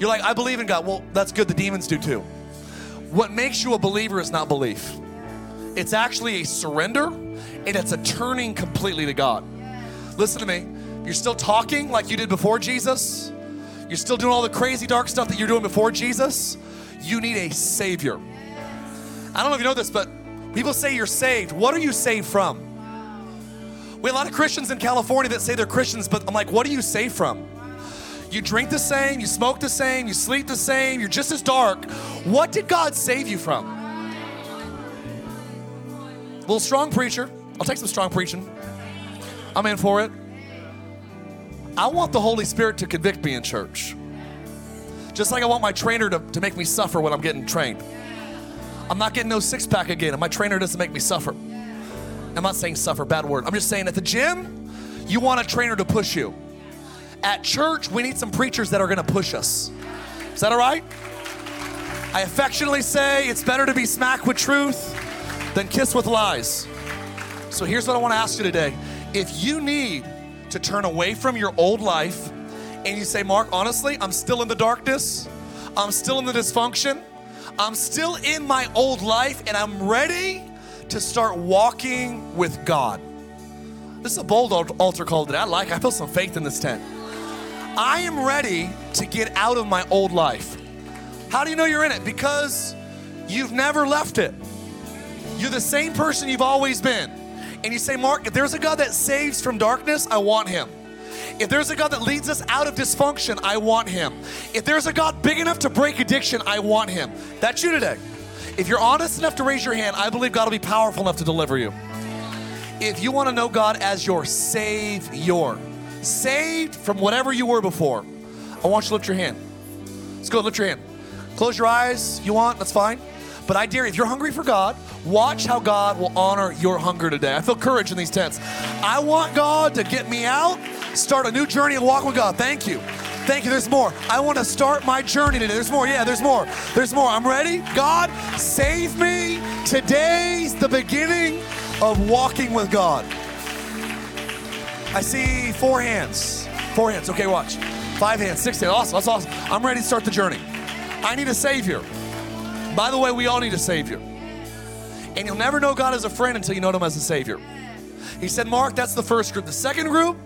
You're like, I believe in God. Well, that's good. The demons do too. What makes you a believer is not belief. It's actually a surrender, and it's a turning completely to God. Listen to me. You're still talking like you did before Jesus. You're still doing all the crazy dark stuff that you're doing before Jesus. You need a Savior. I don't know if you know this, but people say you're saved. What are you saved from? We have a lot of Christians in California that say they're Christians, but I'm like, what are you saved from? You drink the same, you smoke the same, you sleep the same, you're just as dark. What did God save you from? A little strong preacher. I'll take some strong preaching. I'm in for it. I want the Holy Spirit to convict me in church. Just like I want my trainer to make me suffer when I'm getting trained. I'm not getting no six-pack again, and my trainer doesn't make me suffer. I'm not saying suffer, bad word. I'm just saying at the gym, you want a trainer to push you. At church, we need some preachers that are gonna push us. Is that all right? I affectionately say it's better to be smacked with truth than kissed with lies. So here's what I wanna ask you today. If you need to turn away from your old life, and you say, Mark, honestly, I'm still in the darkness. I'm still in the dysfunction. I'm still in my old life, and I'm ready to start walking with God. This is a bold altar call that I like. I feel some faith in this tent. I am ready to get out of my old life. How do you know you're in it? Because you've never left it. You're the same person you've always been. And you say, Mark, if there's a God that saves from darkness, I want him. If there's a God that leads us out of dysfunction, I want him. If there's a God big enough to break addiction, I want him. That's you today. If you're honest enough to raise your hand, I believe God will be powerful enough to deliver you. If you want to know God as your Savior, saved from whatever you were before, I want you to lift your hand. Let's go, lift your hand. Close your eyes if you want, that's fine. But I dare you, if you're hungry for God, watch how God will honor your hunger today. I feel courage in these tents. I want God to get me out, start a new journey and walk with God. Thank you. Thank you. There's more. I want to start my journey today. There's more. Yeah, there's more. There's more. I'm ready. God, save me. Today's the beginning of walking with God. I see 4 hands. 4 hands. Okay, watch. 5 hands. 6 hands. Awesome. That's awesome. I'm ready to start the journey. I need a Savior. By the way, we all need a Savior. And you'll never know God as a friend until you know him as a Savior. He said, Mark, that's the first group. The second group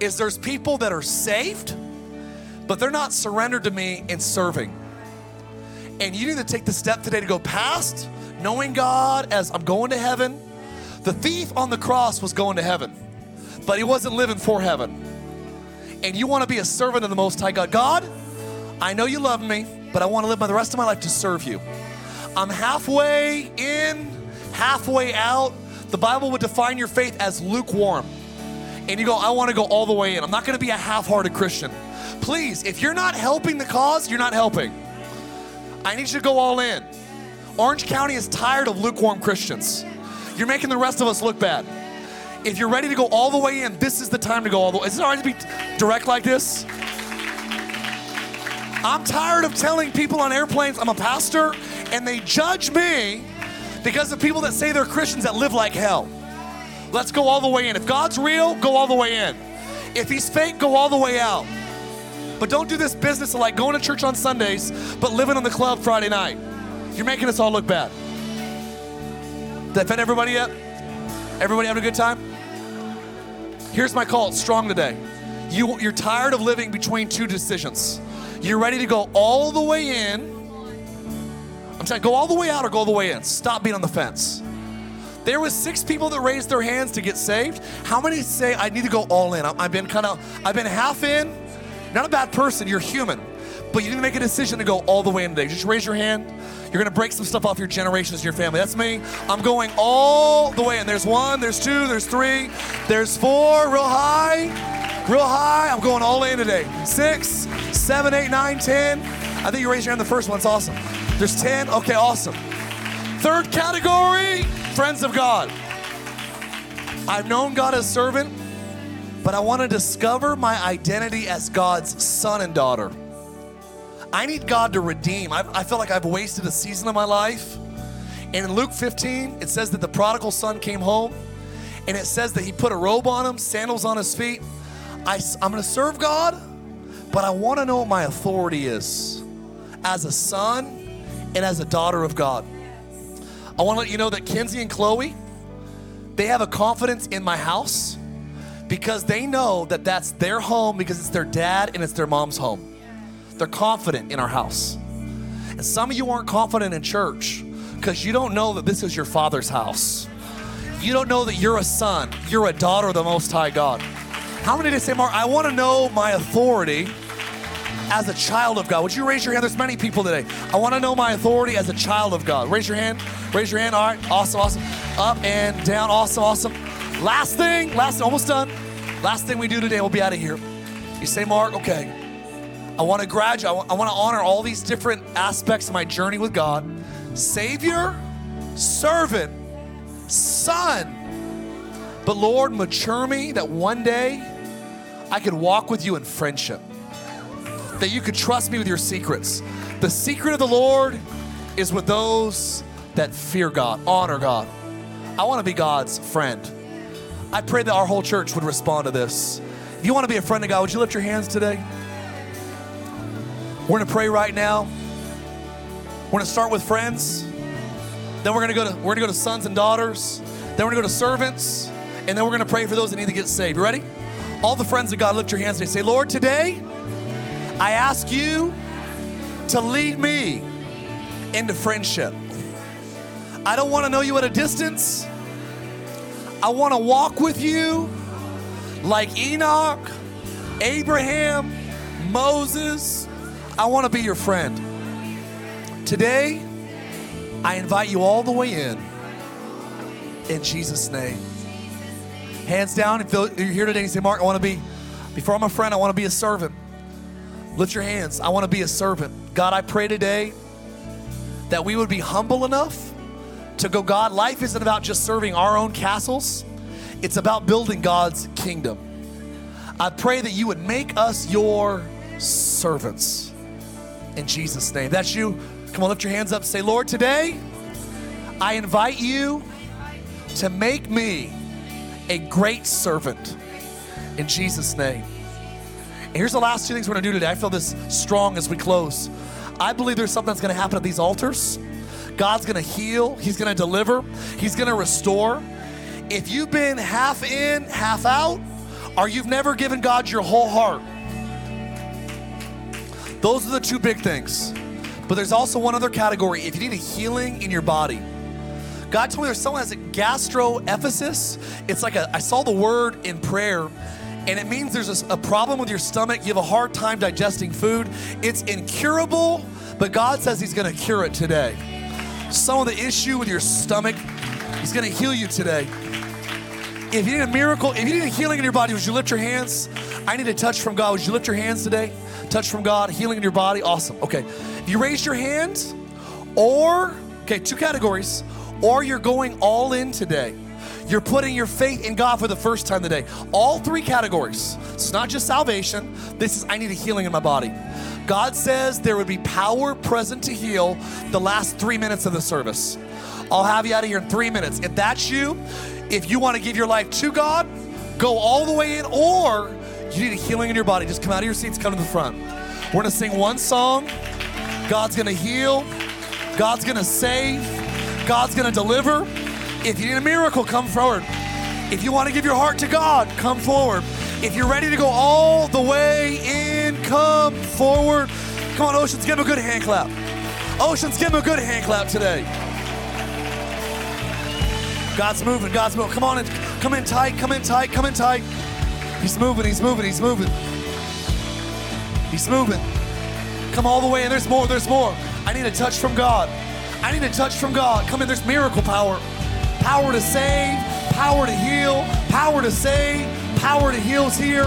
is there's people that are saved, but they're not surrendered to me in serving. And you need to take the step today to go past knowing God as I'm going to heaven. The thief on the cross was going to heaven, but he wasn't living for heaven. And you want to be a servant of the Most High God. God, I know you love me, but I want to live my, the rest of my life to serve you. I'm halfway in, halfway out. The Bible would define your faith as lukewarm. And you go, I want to go all the way in. I'm not going to be a half-hearted Christian. Please, if you're not helping the cause, you're not helping. I need you to go all in. Orange County is tired of lukewarm Christians. You're making the rest of us look bad. If you're ready to go all the way in, this is the time to go all the way. Is it all right to be direct like this? I'm tired of telling people on airplanes I'm a pastor, and they judge me because of people that say they're Christians that live like hell. Let's go all the way in. If God's real, go all the way in. If he's fake, go all the way out. But don't do this business of like going to church on Sundays, but living in the club Friday night. You're making us all look bad. Did I offend everybody yet? Everybody having a good time? Here's my call, it's strong today. You're tired of living between two decisions. You're ready to go all the way in. I'm saying go all the way out or go all the way in. Stop being on the fence. There was 6 people that raised their hands to get saved. How many say, I need to go all in? I've been half in. Not a bad person, you're human. But you need to make a decision to go all the way in today. Just raise your hand. You're gonna break some stuff off your generations and your family. That's me, I'm going all the way in. There's 1, there's 2, there's 3, there's 4, real high. Real high, I'm going all in today. 6, 7, 8, 9, 10. I think you raised your hand the first one, it's awesome. There's 10, okay, awesome. 3rd category, friends of God. I've known God as servant, but I want to discover my identity as God's son and daughter. I need God to redeem. I feel like I've wasted a season of my life. And in Luke 15, it says that the prodigal son came home, and it says that he put a robe on him, sandals on his feet. I'm gonna serve God, but I wanna know what my authority is as a son and as a daughter of God. Yes. I wanna let you know that Kenzie and Chloe, they have a confidence in my house because they know that that's their home because it's their dad and it's their mom's home. Yes. They're confident in our house. And some of you aren't confident in church because you don't know that this is your father's house. You don't know that you're a son, you're a daughter of the Most High God. How many did say, Mark, I want to know my authority as a child of God? Would you raise your hand? There's many people today. I want to know my authority as a child of God. Raise your hand. Raise your hand. All right. Awesome, awesome. Up and down. Awesome, awesome. Last thing. Almost done. Last thing we do today, we'll be out of here. You say, Mark, okay, I want to graduate. I want to honor all these different aspects of my journey with God. Savior, servant, son. But Lord, mature me that one day I could walk with you in friendship, that you could trust me with your secrets. The secret of the Lord is with those that fear God, honor God. I want to be God's friend. I pray that our whole church would respond to this. If you want to be a friend of God, would you lift your hands today? We're going to pray right now. We're going to start with friends. Then we're going to go to sons and daughters. Then we're going to go to servants. And then we're going to pray for those that need to get saved. You ready? All the friends of God, lift your hands and say, Lord, today I ask you to lead me into friendship. I don't want to know you at a distance. I want to walk with you like Enoch, Abraham, Moses. I want to be your friend. Today, I invite you all the way in Jesus' name. Hands down, if you're here today and you say, Mark, I want to be, before I'm a friend, I want to be a servant. Lift your hands. I want to be a servant. God, I pray today that we would be humble enough to go, God, life isn't about just serving our own castles. It's about building God's kingdom. I pray that you would make us your servants in Jesus' name. That's you. Come on, lift your hands up. Say, Lord, today I invite you to make me a great servant in Jesus' name. And here's the last 2 things we're gonna do today. I feel this strong as we close. I believe there's something that's gonna happen at these altars. God's gonna heal, he's gonna deliver, he's gonna restore. If you've been half in, half out, or you've never given God your whole heart, those are the 2 big things. But there's also one other category. If you need a healing in your body, God told me there's someone has a gastroephesis. It's like I saw the word in prayer, and it means there's a problem with your stomach. You have a hard time digesting food. It's incurable, but God says he's gonna cure it today. Some of the issue with your stomach, He's going to heal you today. If you need a miracle, if you need a healing in your body, would you lift your hands? I need a touch from God. Would you lift your hands today? Touch from God, healing in your body. Awesome. Okay. If you raise your hand or, okay, two categories, or you're going all in today. You're putting your faith in God for the first time today. All three categories. It's not just salvation. This is, I need a healing in my body. God says there would be power present to heal the last 3 minutes of the service. I'll have you out of here in 3 minutes. If that's you, if you want to give your life to God, go all the way in, or you need a healing in your body, just come out of your seats, come to the front. We're going to sing one song. God's going to heal. God's going to save. God's going to deliver. If you need a miracle, come forward. If you want to give your heart to God, come forward. If you're ready to go all the way in, come forward. Come on, Oceans, give him a good hand clap. Oceans, give him a good hand clap today. God's moving, God's moving. Come on in, come in tight, come in tight, come in tight. He's moving, he's moving, he's moving. He's moving. Come all the way in, there's more, there's more. I need a touch from God. I need a touch from God. Come in, there's miracle power. Power to save, power to heal, power to save, power to heal is here.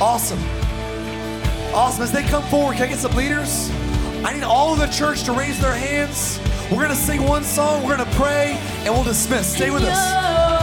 Awesome. Awesome. As they come forward, can I get some leaders? I need all of the church to raise their hands. We're going to sing one song, we're going to pray, and we'll dismiss. Stay with us.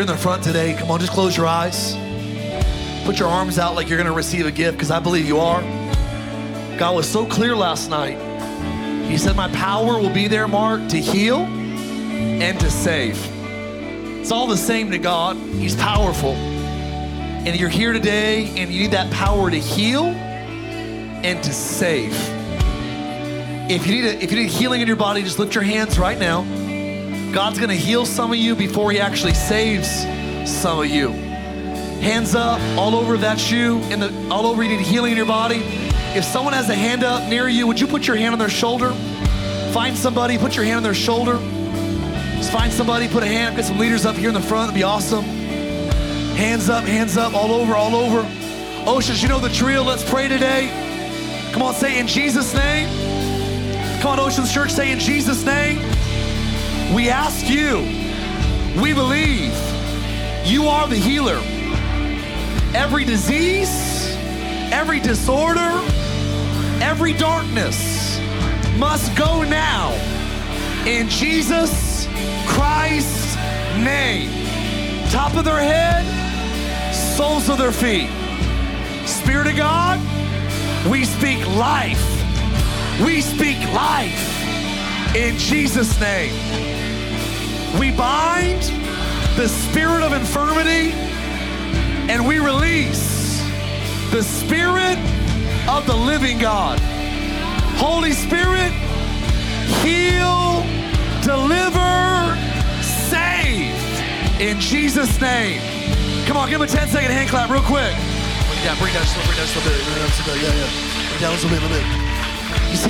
In the front today, come on, just close your eyes, put your arms out like you're going to receive a gift, because I believe you are. God was so clear last night. He said, my power will be there, Mark, to heal and to save. It's all the same to God. He's powerful, and you're here today and you need that power to heal and to save. If you need healing in your body, just lift your hands right now. God's going to heal some of you before he actually saves some of you. Hands up, all over, that's you. All over, you need healing in your body. If someone has a hand up near you, would you put your hand on their shoulder? Find somebody, put your hand on their shoulder. Just find somebody, put a hand up, get some leaders up here in the front. It'd be awesome. Hands up, all over, all over. Oceans, you know the drill. Let's pray today. Come on, say in Jesus' name. Come on, Oceans Church, say in Jesus' name. We ask you, we believe you are the healer. Every disease, every disorder, every darkness must go now in Jesus Christ's name. Top of their head, soles of their feet. Spirit of God, we speak life. We speak life in Jesus' name. We bind the spirit of infirmity and we release the spirit of the living God. Holy Spirit, heal, deliver, save in Jesus' name. Come on, give him a 10-second hand clap real quick. Yeah, bring down just a little bit. Yeah. Bring down just a little bit. He's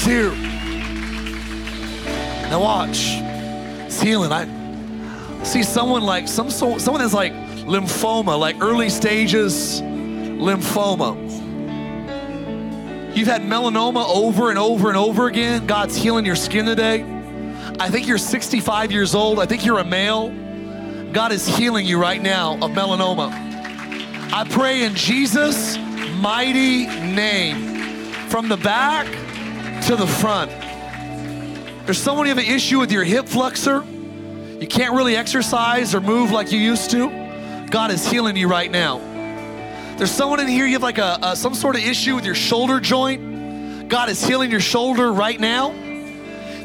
here. Now watch, it's healing. I see someone like, someone that's like lymphoma, like early stages lymphoma. You've had melanoma over and over and over again. God's healing your skin today. I think you're 65 years old. I think you're a male. God is healing you right now of melanoma. I pray in Jesus' mighty name. From the back to the front. There's someone you have an issue with your hip flexor. You can't really exercise or move like you used to. God is healing you right now. There's someone in here, you have like some sort of issue with your shoulder joint. God is healing your shoulder right now.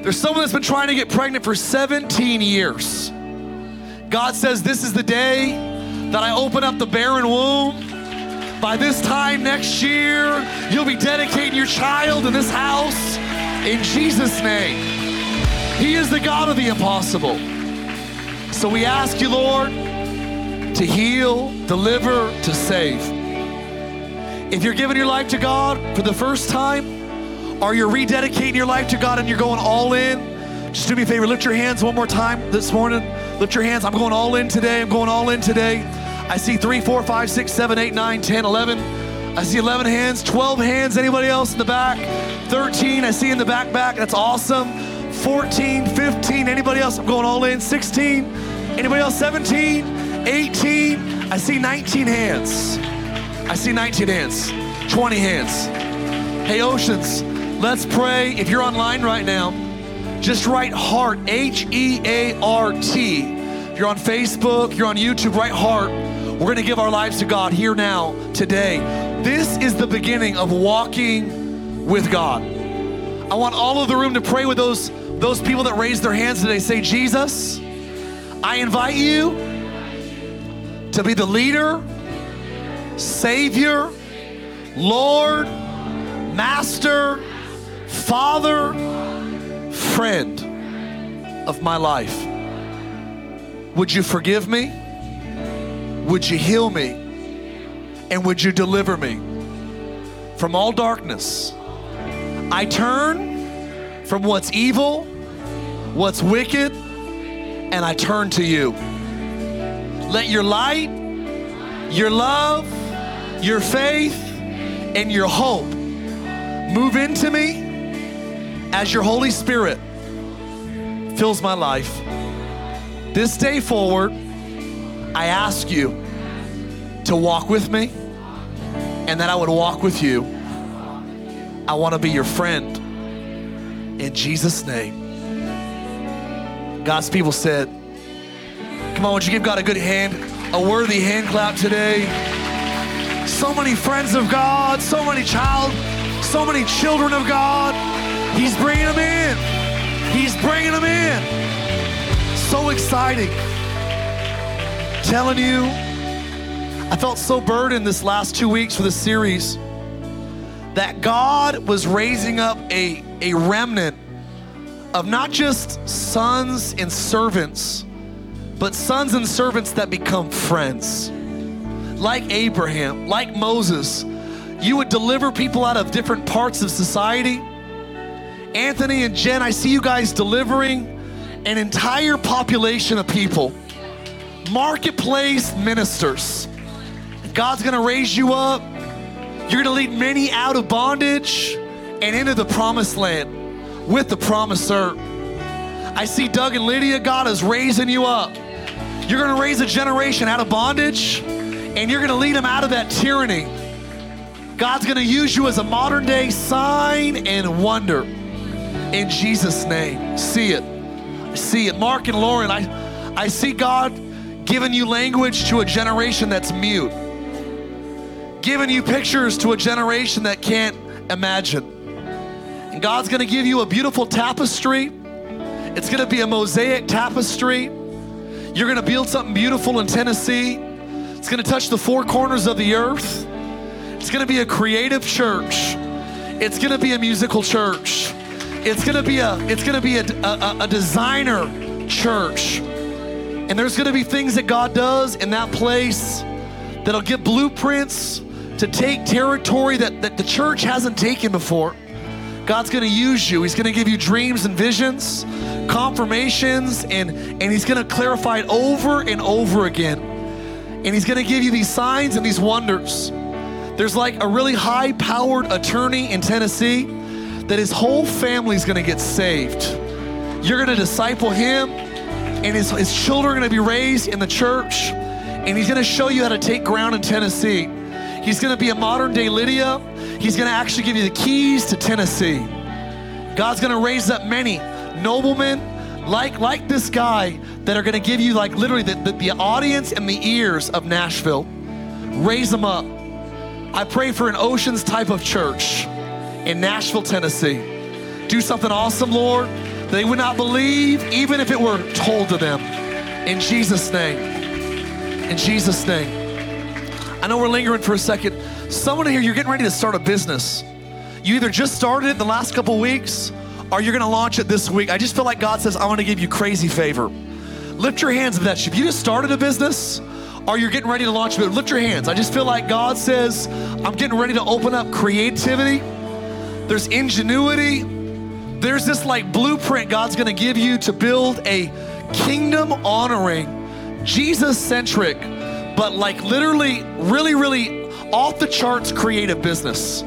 There's someone that's been trying to get pregnant for 17 years. God says, this is the day that I open up the barren womb. By this time next year, you'll be dedicating your child in this house in Jesus' name. He is the God of the impossible. So we ask you, Lord, to heal, deliver, to save. If you're giving your life to God for the first time, or you're rededicating your life to God and you're going all in, just do me a favor, lift your hands one more time this morning. Lift your hands. I'm going all in today. I see 3, 4, 5, 6, 7, 8, 9, 10, 11. I see 11 hands, 12 hands. Anybody else in the back? 13, I see in the back. That's awesome. 14, 15, anybody else? I'm going all in. 16, anybody else? 17, 18. I see 19 hands. 20 hands. Hey, Oceans, let's pray. If you're online right now, just write heart, HEART. If you're on Facebook, you're on YouTube, write heart. We're gonna give our lives to God here now, today. This is the beginning of walking with God. I want all of the room to pray with those people that raised their hands today. Say, Jesus, I invite you to be the leader, Savior, Lord, Master, Father, friend of my life. Would you forgive me? Would you heal me? And would you deliver me from all darkness? I turn from what's evil, what's wicked, and I turn to you. Let your light, your love, your faith, and your hope move into me as your Holy Spirit fills my life. This day forward, I ask you to walk with me and that I would walk with you. I want to be your friend in Jesus' name. God's people said, come on, would you give God a good hand, a worthy hand clap today? So many friends of God, so many children of God. He's bringing them in. So exciting. Telling you, I felt so burdened this last 2 weeks for this series that God was raising up a remnant of not just sons and servants, but sons and servants that become friends. Like Abraham, like Moses, you would deliver people out of different parts of society. Anthony and Jen, I see you guys delivering an entire population of people. Marketplace ministers. God's gonna raise you up You're going to lead many out of bondage and into the promised land with the promiser. I see Doug and Lydia, God is raising you up. You're going to raise a generation out of bondage, and you're going to lead them out of that tyranny. God's going to use you as a modern day sign and wonder. In Jesus' name, see it. See it. Mark and Lauren, I see God giving you language to a generation that's mute, giving you pictures to a generation that can't imagine. And God's going to give you a beautiful tapestry. It's going to be a mosaic tapestry. You're going to build something beautiful in Tennessee. It's going to touch the four corners of the earth. It's going to be a creative church. It's going to be a musical church. It's going to be a designer church. And there's going to be things that God does in that place that'll give blueprints to take territory that the church hasn't taken before. God's going to use you. He's going to give you dreams and visions, confirmations, and he's going to clarify it over and over again. And he's going to give you these signs and these wonders. There's like a really high-powered attorney in Tennessee that his whole family's going to get saved. You're going to disciple him, and his children are going to be raised in the church, and he's going to show you how to take ground in Tennessee. He's going to be a modern-day Lydia. He's going to actually give you the keys to Tennessee. God's going to raise up many noblemen like this guy that are going to give you like literally the audience and the ears of Nashville. Raise them up. I pray for an Oceans type of church in Nashville, Tennessee. Do something awesome, Lord. They would not believe even if it were told to them. In Jesus' name. In Jesus' name. I know we're lingering for a second. Someone here, you're getting ready to start a business. You either just started it the last couple weeks or you're gonna launch it this week. I just feel like God says, I wanna give you crazy favor. Lift your hands if that's you. If you just started a business or you're getting ready to launch it, lift your hands. I just feel like God says, I'm getting ready to open up creativity. There's ingenuity. There's this like blueprint God's gonna give you to build a kingdom honoring, Jesus-centric, but like literally, really, really off the charts creative business.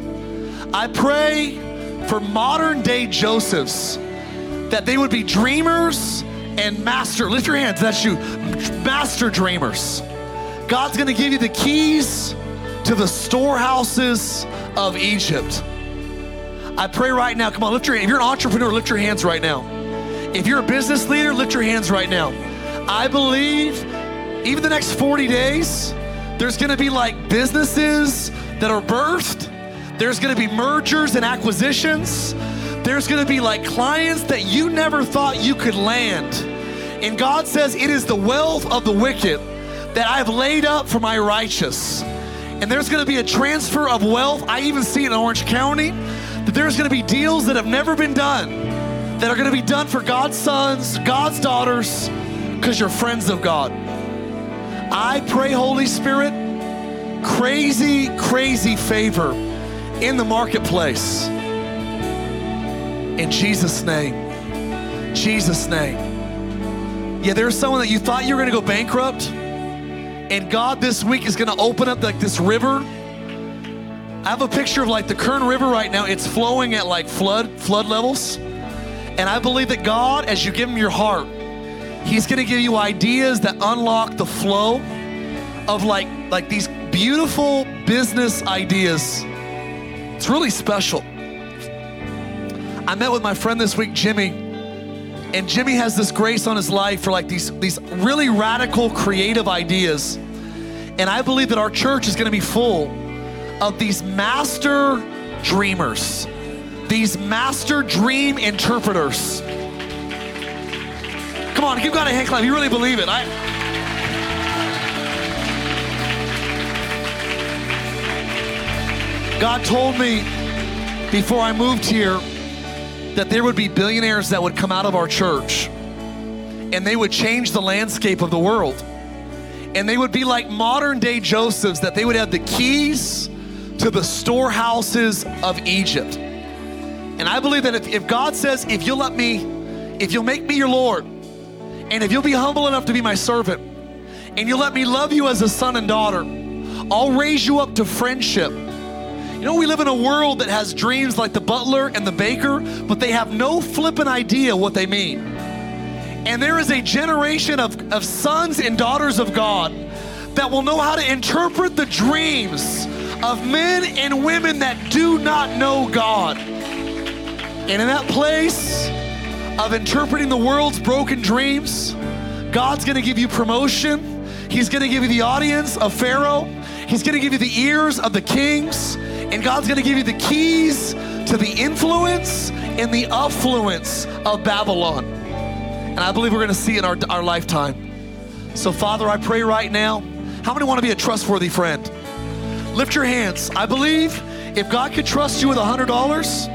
I pray for modern day Josephs that they would be dreamers and master, lift your hands, that's you, master dreamers. God's gonna give you the keys to the storehouses of Egypt. I pray right now, come on, lift your hands. If you're an entrepreneur, lift your hands right now. If you're a business leader, lift your hands right now. I believe even the next 40 days, there's gonna be like businesses that are birthed. There's gonna be mergers and acquisitions. There's gonna be like clients that you never thought you could land. And God says, it is the wealth of the wicked that I've laid up for my righteous. And there's gonna be a transfer of wealth. I even see in Orange County that there's gonna be deals that have never been done, that are gonna be done for God's sons, God's daughters, because you're friends of God. I pray, Holy Spirit, crazy, crazy favor in the marketplace. In Jesus' name, Jesus' name. Yeah, there's someone that you thought you were gonna go bankrupt, and God this week is gonna open up like this river. I have a picture of like the Kern River right now. It's flowing at like flood levels. And I believe that God, as you give him your heart, he's gonna give you ideas that unlock the flow of like these beautiful business ideas. It's really special. I met with my friend this week, Jimmy, and Jimmy has this grace on his life for like these really radical creative ideas. And I believe that our church is gonna be full of these master dreamers, these master dream interpreters. Come on, give God a hand clap. You really believe it. God told me before I moved here that there would be billionaires that would come out of our church and they would change the landscape of the world. And they would be like modern day Josephs, that they would have the keys to the storehouses of Egypt. And I believe that if God says, if you'll make me your Lord, and if you'll be humble enough to be my servant, and you'll let me love you as a son and daughter, I'll raise you up to friendship. You know, we live in a world that has dreams like the butler and the baker, but they have no flippin' idea what they mean. And there is a generation of sons and daughters of God that will know how to interpret the dreams of men and women that do not know God. And in that place of interpreting the world's broken dreams, God's gonna give you promotion. He's gonna give you the audience of Pharaoh. He's gonna give you the ears of the kings. And God's gonna give you the keys to the influence and the affluence of Babylon. And I believe we're gonna see in our lifetime. So Father, I pray right now, how many wanna be a trustworthy friend? Lift your hands. I believe if God could trust you with $100,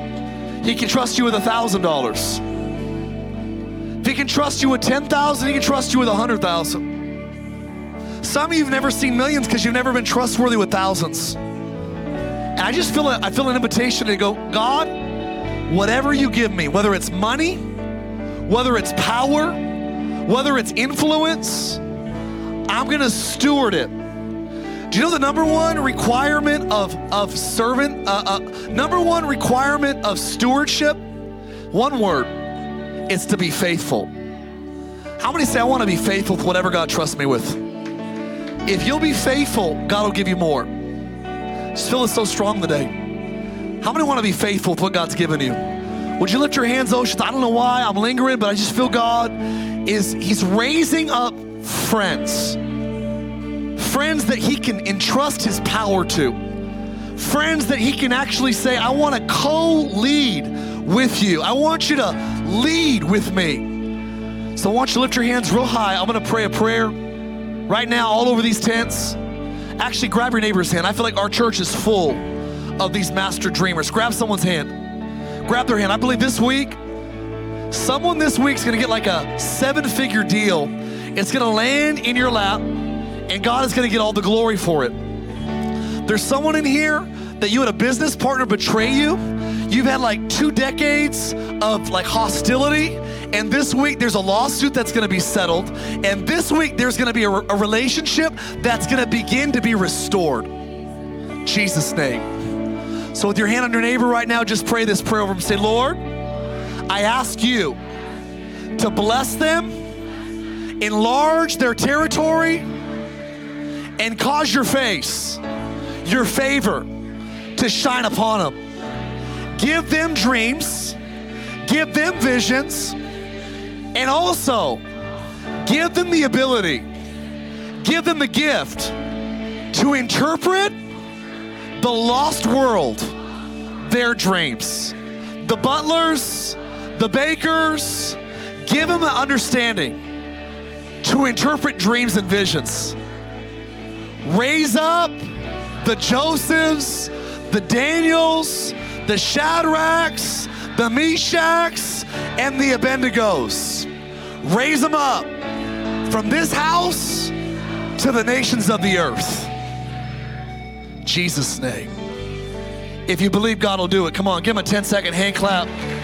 He can trust you with $1,000. If He can trust you with 10,000, He can trust you with 100,000. Some of you've never seen millions because you've never been trustworthy with thousands. And I just feel I feel an invitation to go, God, whatever you give me, whether it's money, whether it's power, whether it's influence, I'm gonna steward it. Do you know the number one requirement of servant, number one requirement of stewardship? One word, it's to be faithful. How many say, I wanna be faithful with whatever God trusts me with? If you'll be faithful, God will give you more. Just feel it so strong today. How many wanna be faithful with what God's given you? Would you lift your hands, Oceans? I don't know why, I'm lingering, but I just feel God He's raising up friends. Friends that He can entrust His power to. Friends that He can actually say, I want to co-lead with you. I want you to lead with me. So I want you to lift your hands real high. I'm going to pray a prayer right now all over these tents. Actually, grab your neighbor's hand. I feel like our church is full of these master dreamers. Grab someone's hand. Grab their hand. I believe this week, someone this week's going to get like a 7-figure deal. It's going to land in your lap. And God is gonna get all the glory for it. There's someone in here that you had a business partner betray you. You've had like 2 decades of like hostility. And this week there's a lawsuit that's gonna be settled. And this week there's gonna be a relationship that's gonna begin to be restored. In Jesus' name. So with your hand on your neighbor right now, just pray this prayer over him. Say, Lord, I ask you to bless them, enlarge their territory, and cause your face, your favor to shine upon them. Give them dreams, give them visions, and also give them the ability, give them the gift to interpret the lost world, their dreams. The butlers, the bakers, give them the understanding to interpret dreams and visions. Raise up the Josephs, the Daniels, the Shadrachs, the Meshachs, and the Abednegos. Raise them up from this house to the nations of the earth. Jesus' name. If you believe God will do it, come on, give him a 10-second hand clap.